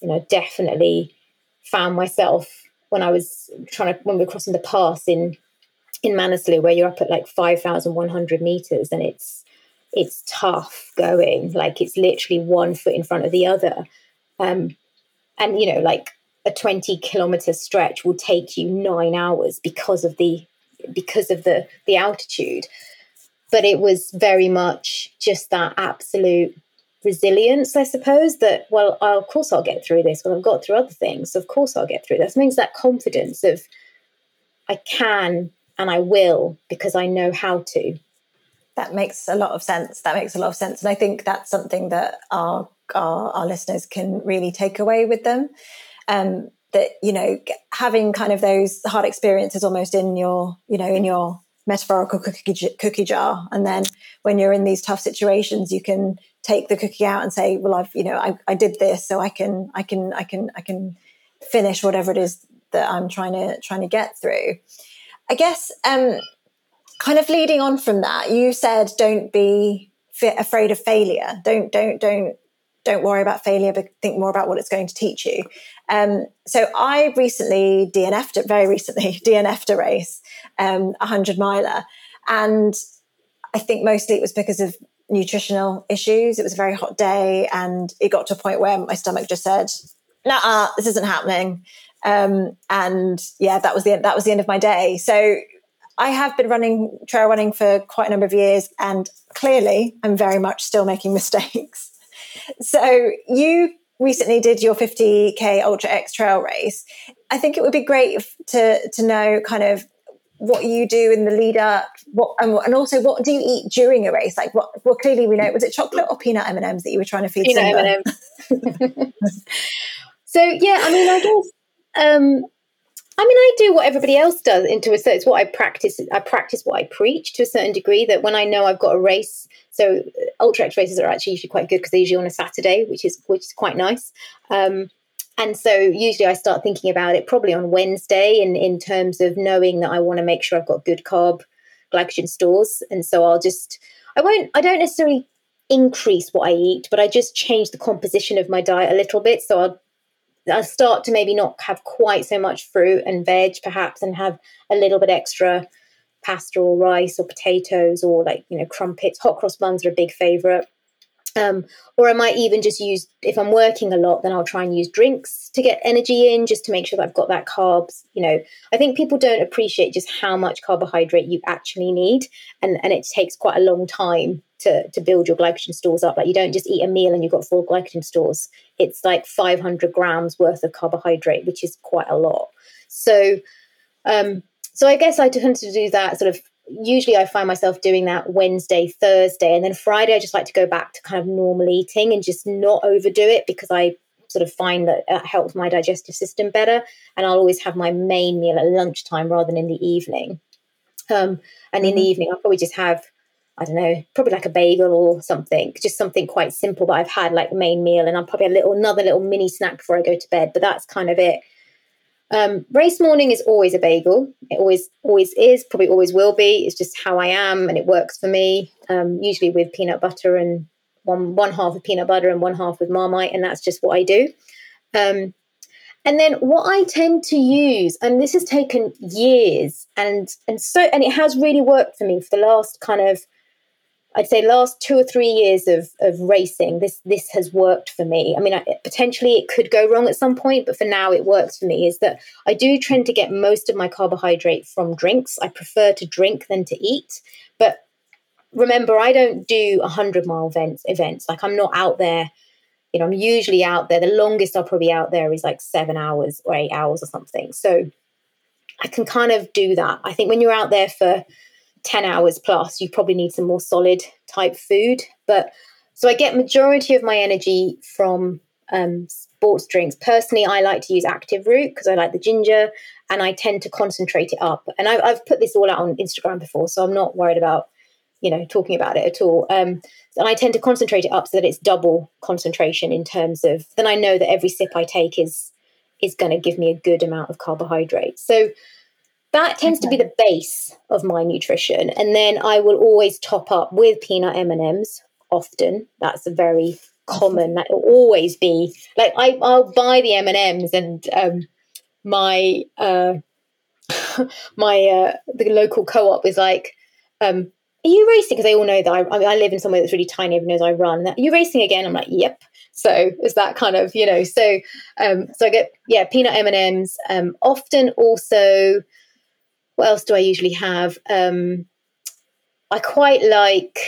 you know, definitely found myself when I was when we were crossing the pass in Manaslu, where you're up at like 5,100 meters, and it's tough going, like it's literally one foot in front of the other. And, you know, like a 20-kilometer stretch will take you 9 hours because of the altitude. But it was very much just that absolute resilience, I suppose, that, well, of course I'll get through this. Well, I've got through other things, so of course I'll get through this. It means that confidence of I can and I will because I know how to. That makes a lot of sense. And I think that's something that our listeners can really take away with them. That, you know, having kind of those hard experiences almost in your metaphorical cookie jar. And then when you're in these tough situations, you can take the cookie out and say, well, I did this, so I can finish whatever it is that I'm trying to get through. I guess, kind of leading on from that, you said don't be afraid of failure. Don't worry about failure, but think more about what it's going to teach you. So I recently DNF'd a race, 100-miler. And I think mostly it was because of nutritional issues. It was a very hot day and it got to a point where my stomach just said, nah, this isn't happening. And yeah, that was the end of my day. So I have been trail running for quite a number of years, and clearly I'm very much still making mistakes. So you recently did your 50K Ultra X trail race. I think it would be great to know kind of what you do in the lead up, and also what do you eat during a race? Like well, clearly we know, was it chocolate or peanut M&Ms that you were trying to feed Simba? Peanut M&Ms. So yeah, I mean, I guess, I do what everybody else does into a certain, it's what I practice. I practice what I preach to a certain degree, that when I know I've got a race, so Ultra X races are actually usually quite good because they're usually on a Saturday, which is quite nice. And so usually I start thinking about it probably on Wednesday in terms of knowing that I want to make sure I've got good carb glycogen stores. And so I don't necessarily increase what I eat, but I just change the composition of my diet a little bit. So I'll start to maybe not have quite so much fruit and veg perhaps, and have a little bit extra pasta or rice or potatoes, or like, you know, crumpets, hot cross buns are a big favorite. Or I might even just use, if I'm working a lot, then I'll try and use drinks to get energy in, just to make sure that I've got that carbs. You know, I think people don't appreciate just how much carbohydrate you actually need. And it takes quite a long time to build your glycogen stores up. Like, you don't just eat a meal and you've got full glycogen stores. It's like 500 grams worth of carbohydrate, which is quite a lot. So I guess I tend to do that sort of. Usually I find myself doing that Wednesday, Thursday, and then Friday I just like to go back to kind of normal eating and just not overdo it, because I sort of find that it helps my digestive system better, and I'll always have my main meal at lunchtime rather than in the evening. And in the evening I'll probably just have, I don't know, probably like a bagel or something, just something quite simple that I've had like the main meal, and I'll probably have another little mini snack before I go to bed, but that's kind of it. Race morning is always a bagel. It always is, probably always will be. It's just how I am, and it works for me. Usually with peanut butter and one half of peanut butter and one half with Marmite, and that's just what I do. And then what I tend to use, and this has taken years, and it has really worked for me for the last kind of, I'd say last 2 or 3 years of racing, this has worked for me. I mean, potentially it could go wrong at some point, but for now it works for me, is that I do tend to get most of my carbohydrate from drinks. I prefer to drink than to eat. But remember, I don't do 100-mile events. Like, I'm not out there. You know, I'm usually out there. The longest I'll probably out there is like 7 hours or 8 hours or something. So I can kind of do that. I think when you're out there for 10 hours plus, you probably need some more solid type food. But so I get majority of my energy from sports drinks. Personally, I like to use Active Root because I like the ginger, and I tend to concentrate it up. And I've put this all out on Instagram before, so I'm not worried about, you know, talking about it at all. And I tend to concentrate it up so that it's double concentration in terms of, then I know that every sip I take is going to give me a good amount of carbohydrate. So that tends to be the base of my nutrition. And then I will always top up with peanut M&Ms often. That's a very common, that will always be like, I'll buy the M&Ms, and my the local co-op is like, are you racing? Because they all know that I live in somewhere that's really tiny. Everyone knows I run. Are you racing again? I'm like, yep. So it's that kind of, you know, so I get, peanut M&Ms, often also. What else do I usually have? I quite like,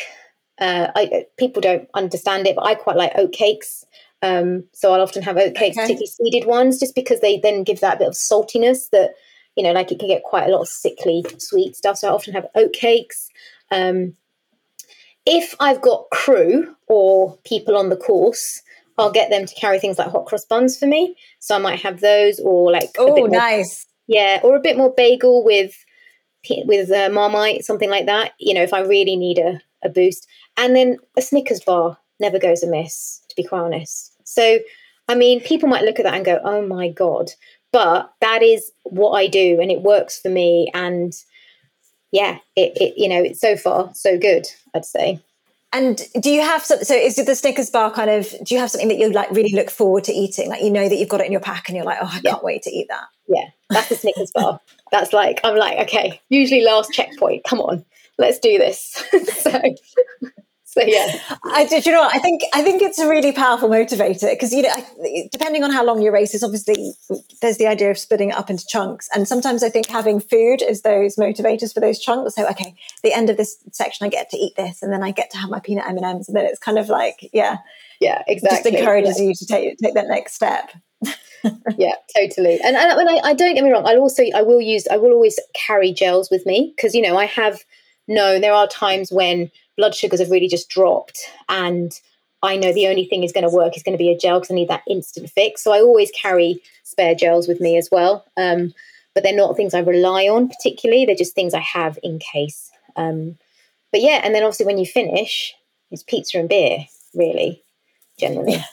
people don't understand it, but I quite like oat cakes. So I'll often have oat cakes, particularly seeded ones, just because they then give that bit of saltiness that, you know, like it can get quite a lot of sickly sweet stuff. So I often have oat cakes. If I've got crew or people on the course, I'll get them to carry things like hot cross buns for me. So I might have those, or like, nice. Yeah, or a bit more bagel with Marmite, something like that, you know, if I really need a boost. And then a Snickers bar never goes amiss, to be quite honest. So, I mean, people might look at that and go, oh, my God. But that is what I do, and it works for me. And, yeah, it you know, it's so far so good, I'd say. And do you have something, so is the Snickers bar kind of, do you have something that you like really look forward to eating? Like, you know that you've got it in your pack and you're like, oh, I can't wait to eat that. Yeah, that's the Snickers bar. That's like, I'm like, okay, usually last checkpoint, come on, let's do this. So yeah. Do you know what? I think it's a really powerful motivator because, you know, depending on how long your race is, obviously there's the idea of splitting it up into chunks. And sometimes I think having food is those motivators for those chunks. So, okay, the end of this section, I get to eat this, and then I get to have my peanut M&Ms. And then it's kind of like, yeah, exactly. It just encourages you to take that next step. Yeah, totally. And I don't, get me wrong, I will always carry gels with me because, you know, I have known there are times when blood sugars have really just dropped, and I know the only thing is going to work is going to be a gel because I need that instant fix. So I always carry spare gels with me as well. But they're not things I rely on particularly. They're just things I have in case. But yeah, and then obviously when you finish, it's pizza and beer, really, generally.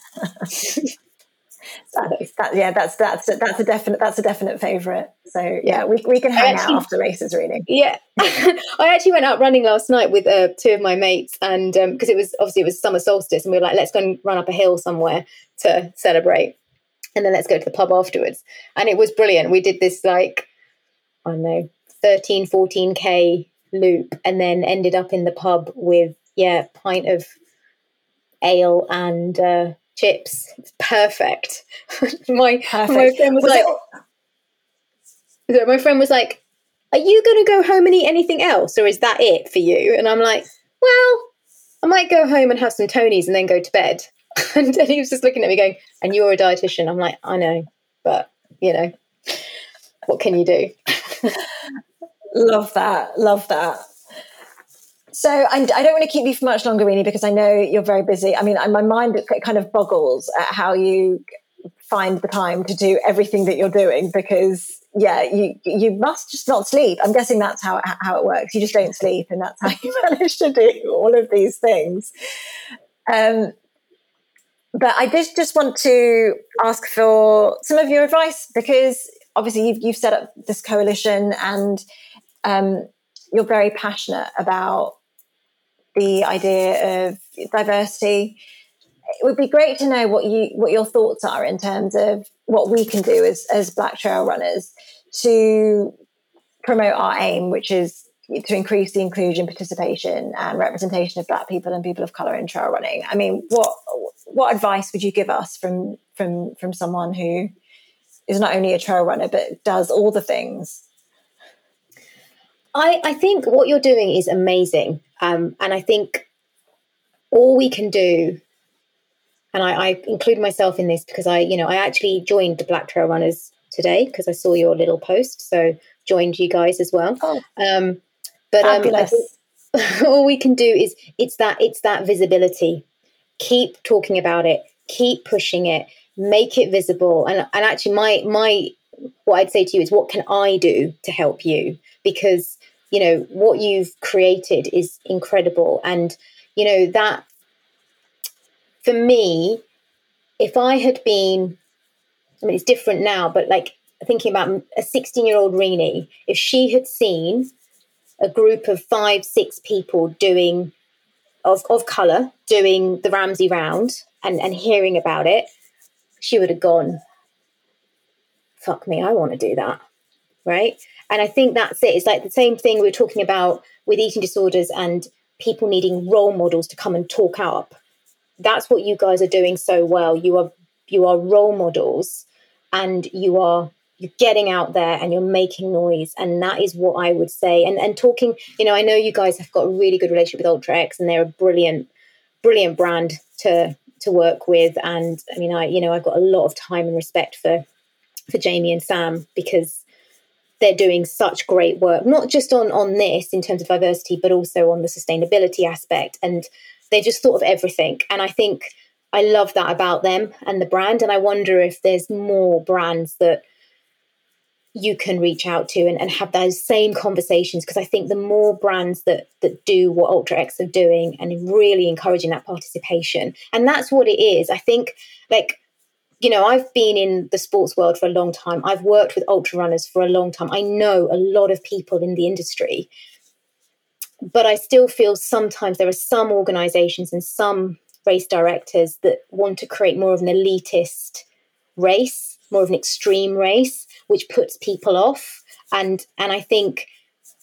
That's a definite favourite. So yeah, we can hang out after races, really. Yeah, I actually went out running last night with two of my mates, and because it was summer solstice, and we were like, let's go and run up a hill somewhere to celebrate, and then let's go to the pub afterwards. And it was brilliant. We did this like, I don't know, 13, 14k loop, and then ended up in the pub with a pint of ale and chips. It's perfect. My friend was like, "Are you going to go home and eat anything else, or is that it for you?" And I'm like, "Well, I might go home and have some Tonies and then go to bed." And he was just looking at me going, "And you're a dietitian." I'm like, "I know, but you know, what can you do?" Love that. So I don't want to keep you for much longer, Renee, because I know you're very busy. I mean, my mind kind of boggles at how you find the time to do everything that you're doing, because you must just not sleep. I'm guessing that's how it works. You just don't sleep, and that's how you manage to do all of these things. But I did just want to ask for some of your advice, because obviously you've set up this coalition, and you're very passionate about the idea of diversity. It would be great to know what your thoughts are in terms of what we can do as Black Trail runners to promote our aim, which is to increase the inclusion, participation, and representation of Black people and people of colour in trail running. I mean, what advice would you give us from someone who is not only a trail runner but does all the things? I think what you're doing is amazing, and I think all we can do, and I include myself in this because I actually joined the Black Trail Runners today because I saw your little post, so joined you guys as well. Oh, fabulous. All we can do is it's that visibility. Keep talking about it. Keep pushing it. Make it visible. And actually, my what I'd say to you is, what can I do to help you? Because what you've created is incredible, and that for me, if I had been, I mean, it's different now, but like thinking about a 16-year-old Renee, if she had seen a group of 5-6 people of colour doing the Ramsey round and hearing about it, she would have gone, "Fuck me, I want to do that." Right? And I think that's it. It's like the same thing we were talking about with eating disorders and people needing role models to come and talk up. That's what you guys are doing so well. You are role models, and you're getting out there and you're making noise. And that is what I would say. And talking, I know you guys have got a really good relationship with Ultra X, and they're a brilliant, brilliant brand to work with. And I mean, I've got a lot of time and respect for Jamie and Sam, because they're doing such great work, not just on this in terms of diversity, but also on the sustainability aspect. And they just thought of everything. And I think I love that about them and the brand. And I wonder if there's more brands that you can reach out to and have those same conversations, because I think the more brands that do what Ultra X are doing and really encouraging that participation, and that's what it is. I think, like, I've been in the sports world for a long time. I've worked with ultra runners for a long time. I know a lot of people in the industry, but I still feel sometimes there are some organisations and some race directors that want to create more of an elitist race, more of an extreme race, which puts people off. And I think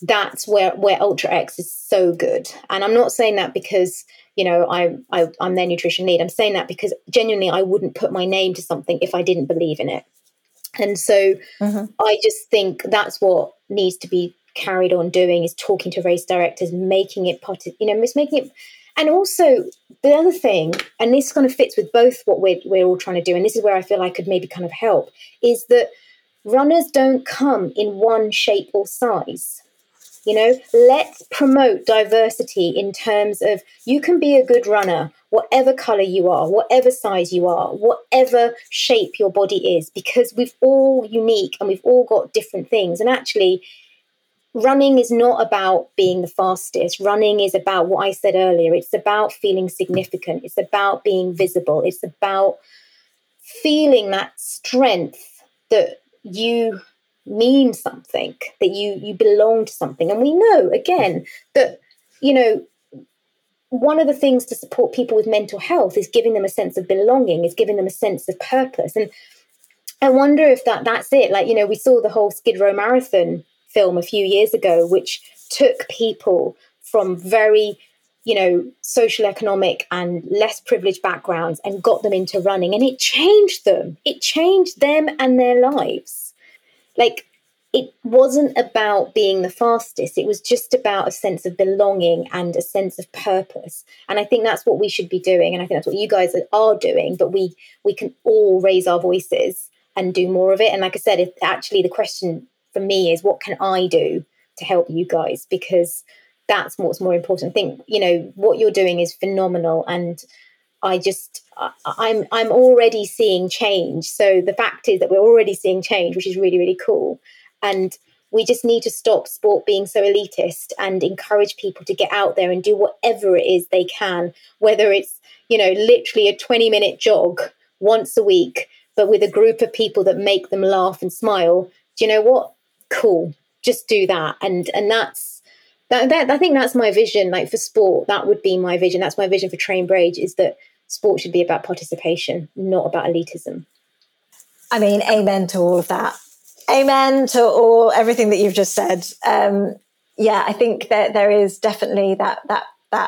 that's where Ultra X is so good. And I'm not saying that because, I'm their nutrition lead. I'm saying that because genuinely I wouldn't put my name to something if I didn't believe in it. And so I just think that's what needs to be carried on doing, is talking to race directors, making it making it. And also the other thing, and this kind of fits with both what we're all trying to do, and this is where I feel I could maybe kind of help, is that runners don't come in one shape or size. Let's promote diversity in terms of, you can be a good runner, whatever color you are, whatever size you are, whatever shape your body is, because we've all unique and we've all got different things. And actually, running is not about being the fastest. Running is about what I said earlier. It's about feeling significant. It's about being visible. It's about feeling that strength that you mean something, that you belong to something. And we know, again, that, one of the things to support people with mental health is giving them a sense of belonging, is giving them a sense of purpose. And I wonder if that's it. Like, we saw the whole Skid Row Marathon film a few years ago, which took people from very you know, social, economic and less privileged backgrounds and got them into running. And it changed them. It changed them and their lives. Like, it wasn't about being the fastest. It was just about a sense of belonging and a sense of purpose. And I think that's what we should be doing. And I think that's what you guys are doing. But we can all raise our voices and do more of it. And like I said, if actually the question for me is, what can I do to help you guys? Because that's what's more important. I think, you know, what you're doing is phenomenal. And I just, I'm already seeing change. So the fact is that we're already seeing change, which is really, really cool. And we just need to stop sport being so elitist and encourage people to get out there and do whatever it is they can, whether it's, you know, literally a 20-minute jog once a week, but with a group of people that make them laugh and smile. Do you know what? Cool. Just do that. And that's, that I think that's my vision, like, for sport. That would be my vision. That's my vision for TRAINBRAVE, is that sport should be about participation, not about elitism. I mean, amen to all of that. Amen to all, everything that you've just said. Yeah, I think that there is definitely that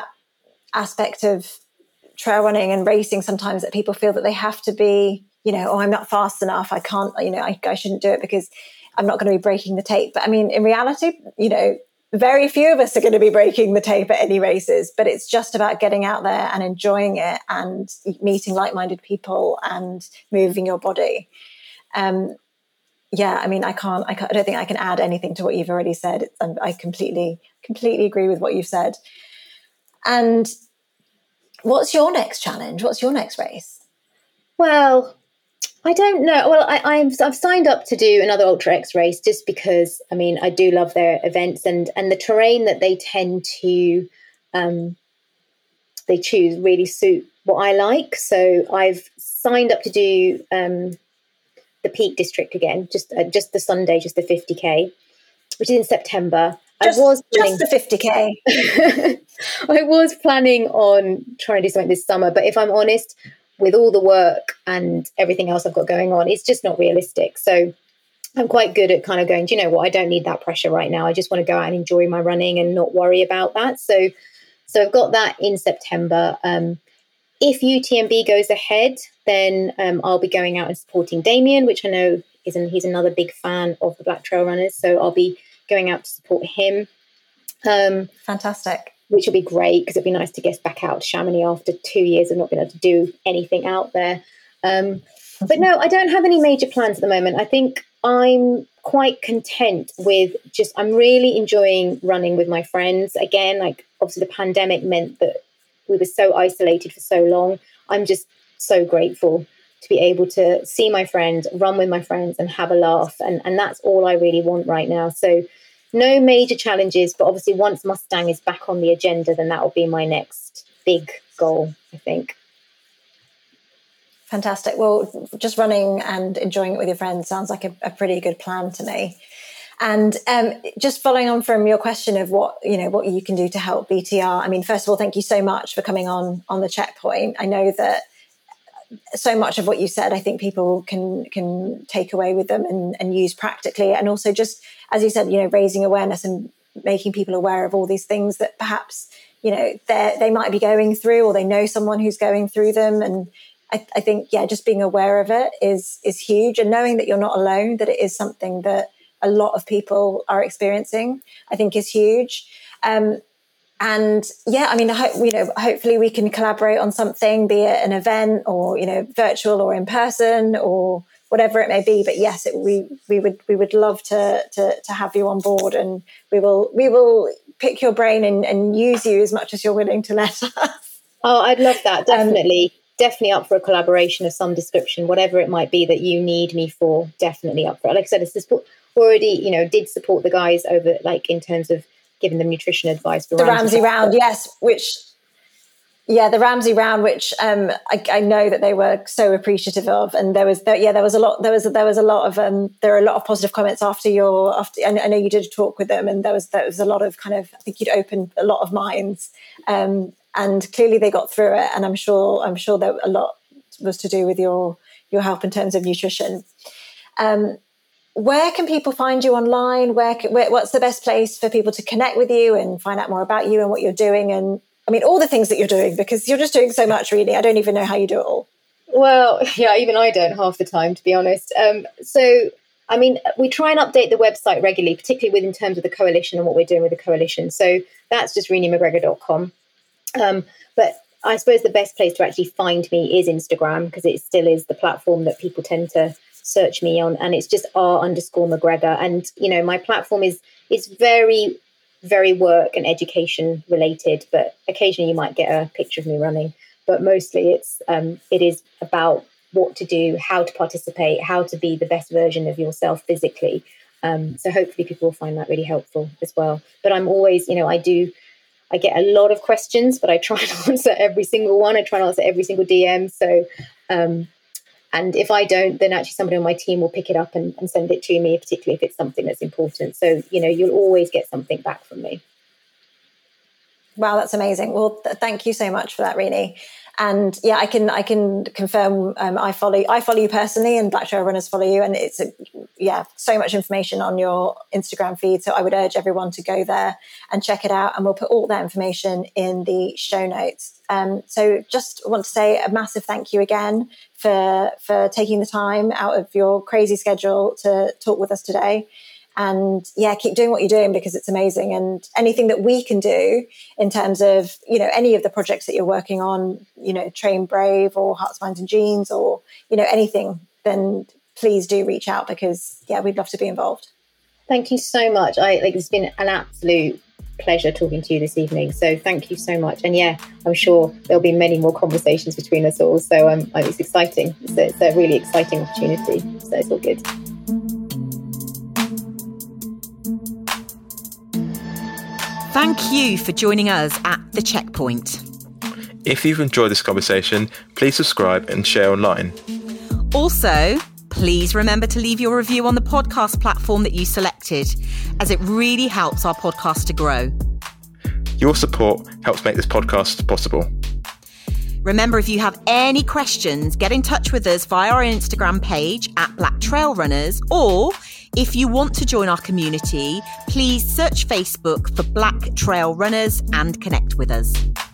aspect of trail running and racing sometimes that people feel that they have to be, you know, oh, I'm not fast enough. I can't, you know, I shouldn't do it because I'm not going to be breaking the tape. But I mean, in reality, you know, very few of us are going to be breaking the tape at any races, but it's just about getting out there and enjoying it and meeting like-minded people and moving your body. Yeah, I mean, I don't think I can add anything to what you've already said. I completely agree with what you've said. And what's your next challenge? What's your next race? Well, I don't know. Well, I've signed up to do another Ultra X race just because, I mean, I do love their events and the terrain that they tend to, they choose really suit what I like. So I've signed up to do the Peak District again, just the Sunday, just the 50k, which is in September. I was planning on trying to do something this summer, but if I'm honest, with all the work and everything else I've got going on, it's just not realistic. So I'm quite good at kind of going, do you know what? I don't need that pressure right now. I just want to go out and enjoy my running and not worry about that. So I've got that in September. If UTMB goes ahead, then I'll be going out and supporting Damien, which I know he's another big fan of the Black Trail Runners. So I'll be going out to support him. Fantastic. Which will be great because it'd be nice to get back out to Chamonix after 2 years of not being able to do anything out there. But no, I don't have any major plans at the moment. I think I'm quite content with I'm really enjoying running with my friends. Again, like, obviously the pandemic meant that we were so isolated for so long. I'm just so grateful to be able to see my friends, run with my friends and have a laugh. And that's all I really want right now. So no major challenges, but obviously once Mustang is back on the agenda, then that will be my next big goal, I think. Fantastic. Well, just running and enjoying it with your friends sounds like a pretty good plan to me. And just following on from your question of what you can do to help BTR. I mean, first of all, thank you so much for coming on The Checkpoint. I know that so much of what you said, I think people can take away with them and use practically. And also, just as you said, you know, raising awareness and making people aware of all these things that perhaps, you know, they might be going through, or they know someone who's going through them. And I think, yeah, just being aware of it is huge, and knowing that you're not alone, that it is something that a lot of people are experiencing, I think is huge. And yeah, I mean, hopefully we can collaborate on something, be it an event or, you know, virtual or in person or whatever it may be. But yes, we would love to have you on board, and we will pick your brain and use you as much as you're willing to let us. Oh, I'd love that. Definitely up for a collaboration of some description, whatever it might be that you need me for. Definitely up for it. Like I said, it's already, you know, did support the guys over, like, in terms of giving them nutrition advice for the Ramsey round. Yes, the Ramsey round, which I know that they were so appreciative of, and there were a lot of positive comments after. I know you did a talk with them, and there was a lot of kind of, I think you'd opened a lot of minds, and clearly they got through it, and I'm sure that a lot was to do with your help in terms of nutrition. Where can people find you online? What's the best place for people to connect with you and find out more about you and what you're doing? And I mean, all the things that you're doing, because you're just doing so much, really. I don't even know how you do it all. Well, yeah, even I don't half the time, to be honest. So, I mean, we try and update the website regularly, particularly within terms of the coalition and what we're doing with the coalition. So that's just ReneeMcGregor.com. But I suppose the best place to actually find me is Instagram, because it still is the platform that people tend to search me on. And it's just r_McGregor. And, you know, my platform is very, very work and education related. But occasionally you might get a picture of me running. But mostly it is about what to do, how to participate, how to be the best version of yourself physically. So hopefully people will find that really helpful as well. But I'm always, you know, I get a lot of questions, but I try to answer every single one. I try to answer every single DM. So, and if I don't, then actually somebody on my team will pick it up and send it to me, particularly if it's something that's important. So, you know, you'll always get something back from me. Wow, that's amazing. Well, thank you so much for that, Renee. And yeah, I can confirm. I follow you personally, and Black Trail Runners follow you, and it's so much information on your Instagram feed. So I would urge everyone to go there and check it out, and we'll put all that information in the show notes. So just want to say a massive thank you again for taking the time out of your crazy schedule to talk with us today. And yeah, keep doing what you're doing, because it's amazing. And anything that we can do in terms of, you know, any of the projects that you're working on, you know, Train Brave or Hearts, Minds, and Genes, or, you know, anything, then please do reach out, because yeah, we'd love to be involved. Thank you so much. It's been an absolute pleasure talking to you this evening. So thank you so much. And yeah, I'm sure there'll be many more conversations between us all. So it's exciting. It's a really exciting opportunity. So it's all good. Thank you for joining us at The Checkpoint. If you've enjoyed this conversation, please subscribe and share online. Also, please remember to leave your review on the podcast platform that you selected, as it really helps our podcast to grow. Your support helps make this podcast possible. Remember, if you have any questions, get in touch with us via our Instagram page at Black Trail Runners, or if you want to join our community, please search Facebook for Black Trail Runners and connect with us.